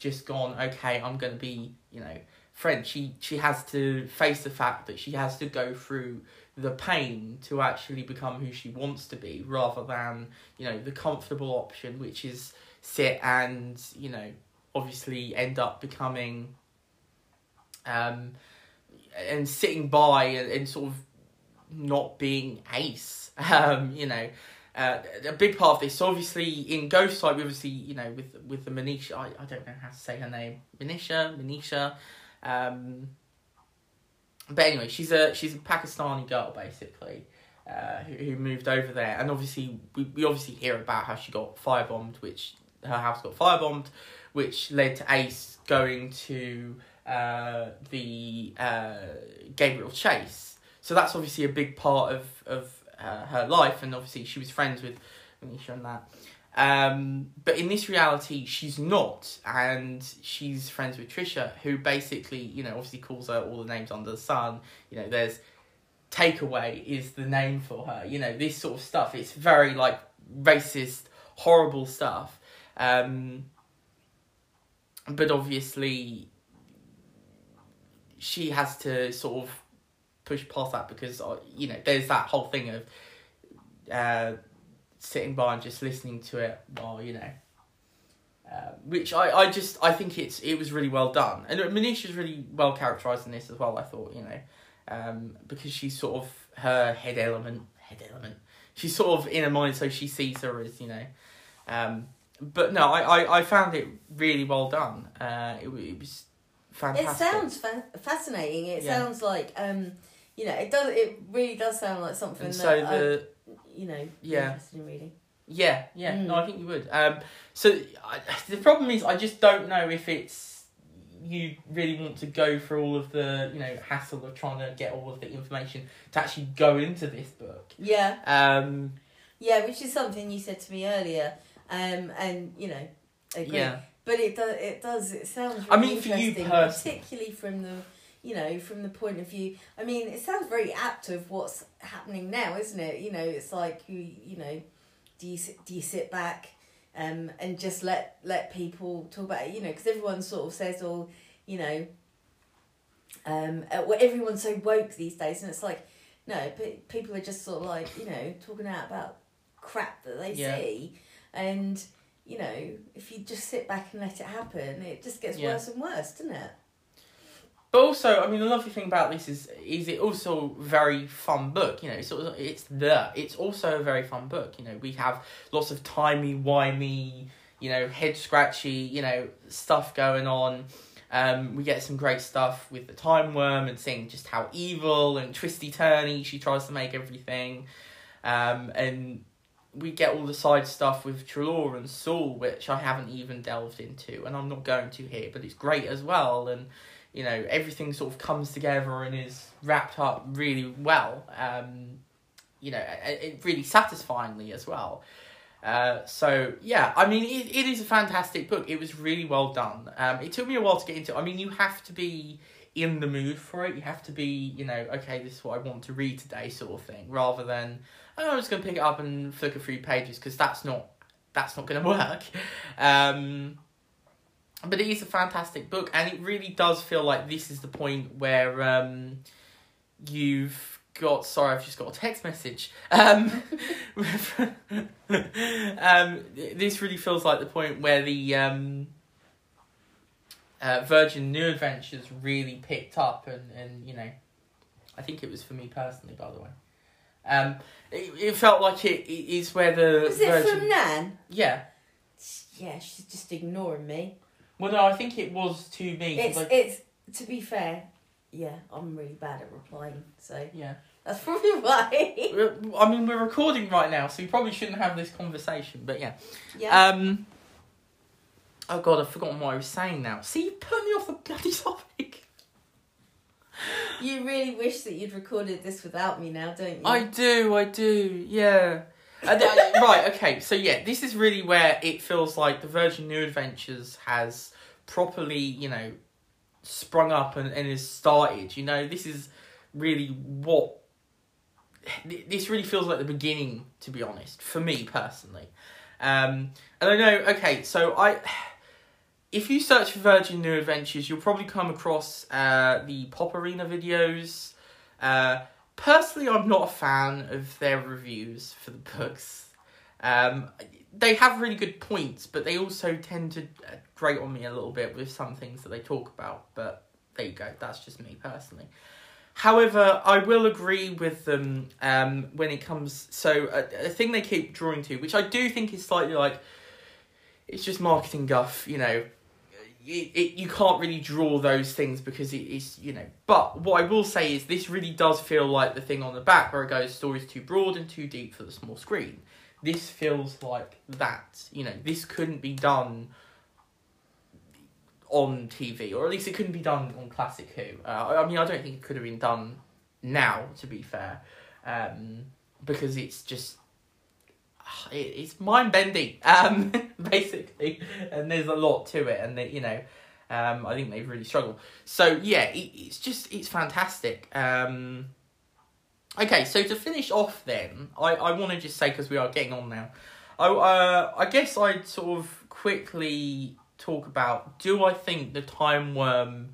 just gone, okay, I'm going to be, you know, French. She has to face the fact that she has to go through the pain to actually become who she wants to be, rather than, you know, the comfortable option, which is sit and, you know, obviously end up becoming, and sitting by and sort of not being Ace. You know, a big part of this, so obviously in Ghostlight, we obviously, you know, with the Manisha, I don't know how to say her name, Manisha, But anyway, she's a Pakistani girl, basically, who moved over there. And obviously, we obviously hear about how she got firebombed, which her house got firebombed, which led to Ace going to the Gabriel Chase. So that's obviously a big part of her life. And obviously, she was friends with Manisha and that. But in this reality, she's not, and she's friends with Trisha, who basically, you know, obviously calls her all the names under the sun. You know, there's Takeaway is the name for her. You know, this sort of stuff. It's very, like, racist, horrible stuff. But obviously, she has to sort of push past that because, you know, there's that whole thing of... sitting by and just listening to it while, you know, which I think it was really well done. And Manisha's really well characterised in this as well, I thought, you know, because she's sort of her head element. She's sort of in her mind, so she sees her as, you know, but no, I found it really well done. It was fantastic. It sounds fascinating. It sounds like, you know, it really does sound like something you know, yeah, interested in reading. Yeah, No, I think you would. So the problem is I just don't know if it's you really want to go for all of the, you know, hassle of trying to get all of the information to actually go into this book. Yeah. Yeah, which is something you said to me earlier, and, you know, agree. Yeah. But it sounds really interesting, for you personally. Particularly from the... You know, from the point of view, I mean, it sounds very apt of what's happening now, isn't it? You know, it's like, you know, do you sit back and just let people talk about it? You know, because everyone sort of says, oh, you know, everyone's so woke these days. And it's like, no, people are just sort of like, you know, talking out about crap that they see. And, you know, if you just sit back and let it happen, it just gets worse and worse, doesn't it? But also, I mean, the lovely thing about this is it also very fun book, you know, it's also a very fun book, you know, we have lots of timey-wimey, you know, head-scratchy, you know, stuff going on, we get some great stuff with the Timewyrm and seeing just how evil and twisty-turny she tries to make everything, and we get all the side stuff with Treloar and Saul, which I haven't even delved into, and I'm not going to here, but it's great as well, and... You know, everything sort of comes together and is wrapped up really well. You know, it really satisfyingly as well. So, yeah, I mean, it is a fantastic book. It was really well done. It took me a while to get into it. I mean, you have to be in the mood for it. You have to be, you know, okay, this is what I want to read today sort of thing. Rather than, oh, I'm just going to pick it up and flicker through pages because that's not going to work. But it is a fantastic book, and it really does feel like this is the point where you've got... Sorry, I've just got a text message. This really feels like the point where the Virgin New Adventures really picked up, and, you know, I think it was for me personally, by the way. It felt like it is where the... Was it Virgin... from Nan? Yeah. Yeah, she's just ignoring me. Well, no, I think it was to me. It's to be fair, yeah, I'm really bad at replying, so... Yeah. That's probably why. I mean, we're recording right now, so we probably shouldn't have this conversation, but yeah. Yeah. Oh, God, I've forgotten what I was saying now. See, you put me off the bloody topic. You really wish that you'd recorded this without me now, don't you? I do, yeah. Right, okay, so yeah, this is really where it feels like the Virgin New Adventures has properly, you know, sprung up and has started, you know, this is really what, this really feels like the beginning, to be honest, for me personally. And I know, okay, so if you search for Virgin New Adventures, you'll probably come across the Pop Arena videos. Personally, I'm not a fan of their reviews for the books. They have really good points, but they also tend to grate on me a little bit with some things that they talk about. But there you go, that's just me personally. However, I will agree with them when it comes... So, a thing they keep drawing to, which I do think is slightly like... It's just marketing guff, you know... you can't really draw those things because it is, you know. But what I will say is this really does feel like the thing on the back where it goes, story's too broad and too deep for the small screen. This feels like that, you know, this couldn't be done on TV, or at least it couldn't be done on Classic Who. I mean, I don't think it could have been done now, to be fair, because it's just, it's mind-bending, basically, and there's a lot to it, and, you know, I think they've really struggled. So, yeah, it's just, it's fantastic. Okay, so to finish off then, I want to just say, because we are getting on now, I guess I'd sort of quickly talk about, do I think the Timewyrm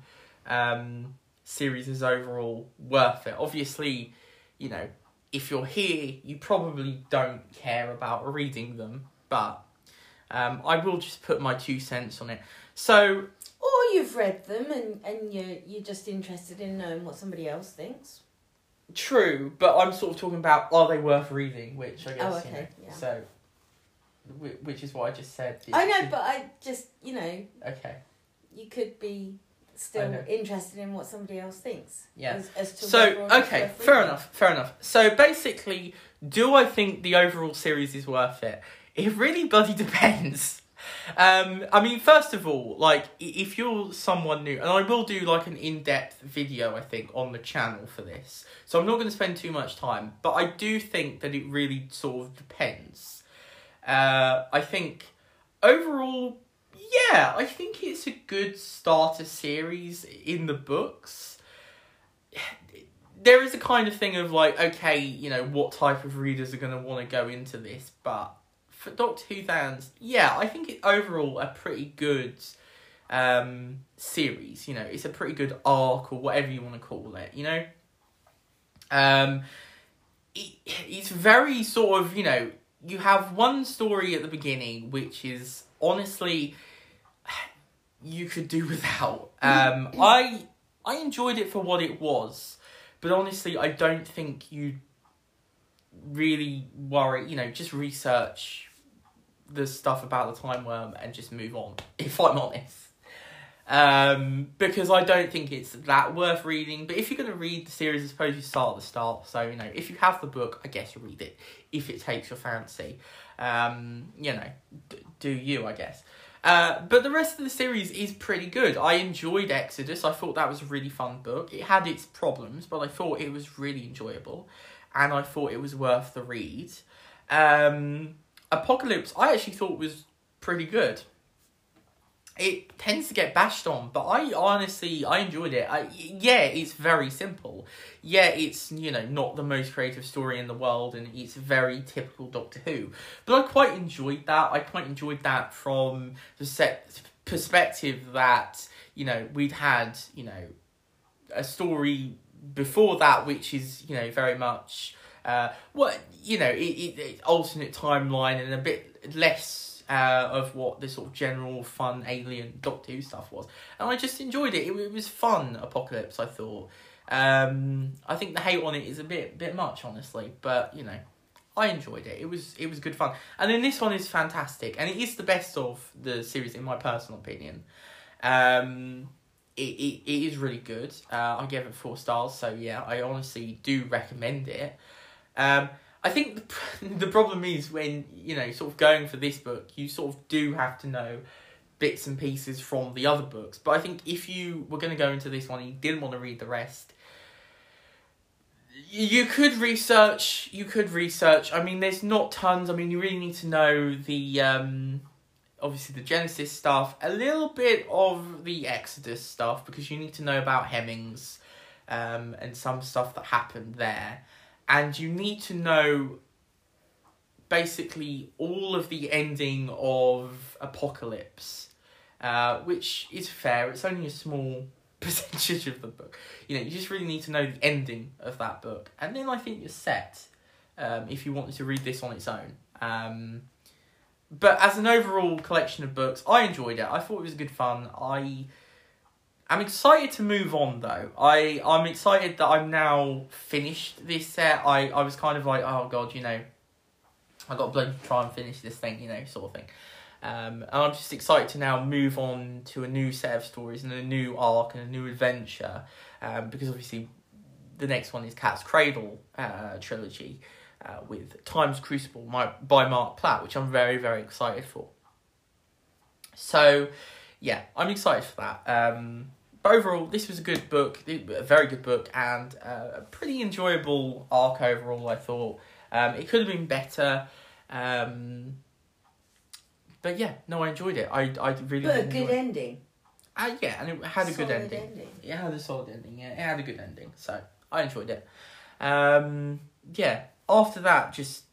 series is overall worth it? Obviously, you know, if you're here, you probably don't care about reading them, but I will just put my 2 cents on it. So, or you've read them and you're just interested in knowing what somebody else thinks. True, but I'm sort of talking about, are they worth reading? Which I guess, oh, okay, you know, yeah. So, which is what I just said. I know, but I just, you know. Okay. You could be still interested in what somebody else thinks. Yeah. As to so, okay, fair enough. So, basically, do I think the overall series is worth it? It really bloody depends. I mean, first of all, like, if you're someone new, and I will do, like, an in-depth video, I think, on the channel for this, so I'm not going to spend too much time, but I do think that it really sort of depends. I think, overall, yeah, I think it's a good starter series in the books. There is a kind of thing of, like, okay, you know, what type of readers are going to want to go into this, but for Doctor Who fans, yeah, I think it's overall a pretty good series, you know, it's a pretty good arc or whatever you want to call it, you know. It's very sort of, you know, you have one story at the beginning which is honestly you could do without. I enjoyed it for what it was, but honestly I don't think you really worry, you know, just research the stuff about the Timewyrm and just move on, if I'm honest. Because I don't think it's that worth reading, but if you're going to read the series, I suppose you start at the start, so, you know, if you have the book, I guess you read it, if it takes your fancy. You know, do you, I guess. But the rest of the series is pretty good. I enjoyed Exodus, I thought that was a really fun book. It had its problems, but I thought it was really enjoyable, and I thought it was worth the read. Apocalypse, I actually thought was pretty good. It tends to get bashed on, but I honestly enjoyed it. Yeah, it's very simple. Yeah, it's, you know, not the most creative story in the world, and it's very typical Doctor Who. But I quite enjoyed that. I quite enjoyed that from the perspective that, you know, we'd had, you know, a story before that, which is, you know, very much, you know, it's alternate timeline and a bit less of what this sort of general fun alien Doctor Who stuff was, and I just enjoyed it. It was fun, Apocalypse, I thought. I think the hate on it is a bit much, honestly, but, you know, I enjoyed it. It was good fun, and then this one is fantastic, and it is the best of the series in my personal opinion. It is really good. I gave it 4 stars, so yeah, I honestly do recommend it. I think the problem is when, you know, sort of going for this book, you sort of do have to know bits and pieces from the other books. But I think if you were going to go into this one and you didn't want to read the rest, you could research. I mean, there's not tons. I mean, you really need to know the, obviously the Genesis stuff, a little bit of the Exodus stuff, because you need to know about Hemmings, and some stuff that happened there. And you need to know basically all of the ending of Apocalypse, which is fair. It's only a small percentage of the book. You know, you just really need to know the ending of that book. And then I think you're set, if you wanted to read this on its own. But as an overall collection of books, I enjoyed it. I thought it was good fun. I'm excited to move on, though. I'm excited that I'm now finished this set. I was kind of like, oh, God, you know, I've got to bloody try and finish this thing, you know, sort of thing. And I'm just excited to now move on to a new set of stories and a new arc and a new adventure, because obviously the next one is Cat's Cradle trilogy with Time's Crucible by Mark Platt, which I'm very, very excited for. So, yeah, I'm excited for that. But overall, this was a good book, a very good book, and a pretty enjoyable arc overall, I thought. It could have been better, but yeah, no, I enjoyed it. I really enjoyed it. But a good ending. Yeah, and it had a solid good ending. It had a solid ending, yeah. It had a good ending, so I enjoyed it. Yeah, after that, just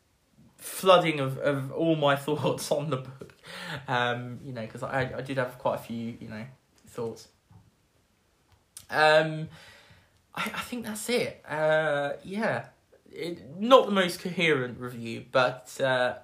flooding of all my thoughts on the book, you know, because I did have quite a few, you know, thoughts. I think that's it. Yeah, not the most coherent review, but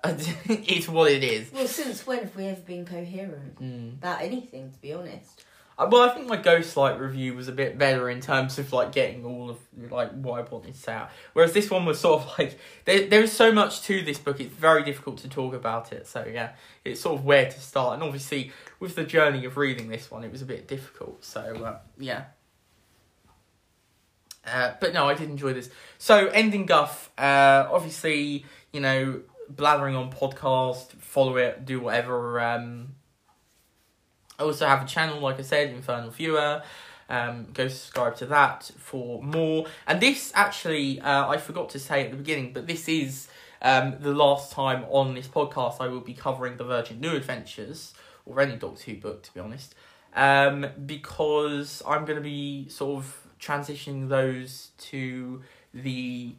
it's what it is. Well, since when have we ever been coherent about anything, to be honest? Well, I think my Ghostlight review was a bit better in terms of, like, getting all of, like, what I wanted to say out. Whereas this one was sort of, like, there is so much to this book, it's very difficult to talk about it. So, yeah, it's sort of where to start. And obviously, with the journey of reading this one, it was a bit difficult. So, yeah. But no, I did enjoy this. So, ending guff, obviously, you know, blathering on podcast, follow it, do whatever. I also have a channel, like I said, Infernal Viewer. Go subscribe to that for more. And this, actually, I forgot to say at the beginning, but this is the last time on this podcast I will be covering the Virgin New Adventures, or any Doctor Who book, to be honest, because I'm going to be sort of transitioning those to the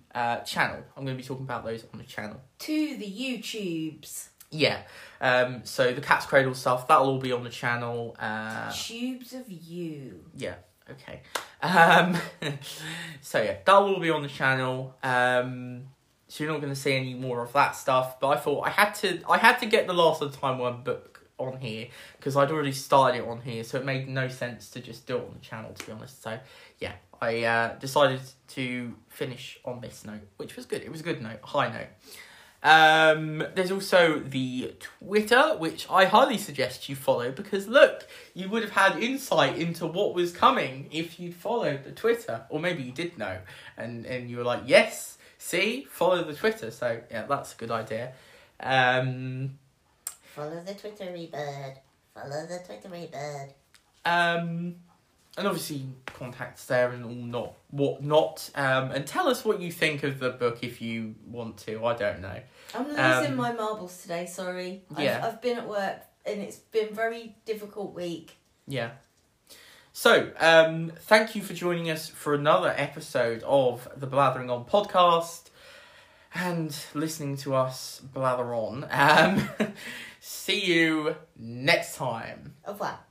channel. I'm going to be talking about those on the channel. To the YouTubes. Yeah, so the Cat's Cradle stuff, that'll all be on the channel. Tubes of you. Yeah, okay. So yeah, that'll all be on the channel. So you're not going to see any more of that stuff, but I thought I had to get the Last of the Timewyrm book on here, because I'd already started it on here, so it made no sense to just do it on the channel, to be honest. So yeah, I decided to finish on this note, which was good. It was a good note, high note. There's also the Twitter, which I highly suggest you follow, because look, you would have had insight into what was coming if you'd followed the Twitter, or maybe you did know, and you were like, yes, see, follow the Twitter. So yeah, that's a good idea. Follow the Twittery bird. Follow the Twittery bird. And obviously contact us there and all whatnot. And tell us what you think of the book if you want to. I don't know. I'm losing my marbles today, sorry. Yeah. I've been at work and it's been a very difficult week. Yeah. So, thank you for joining us for another episode of the Blathering On podcast and listening to us blather on. See you next time. Au revoir.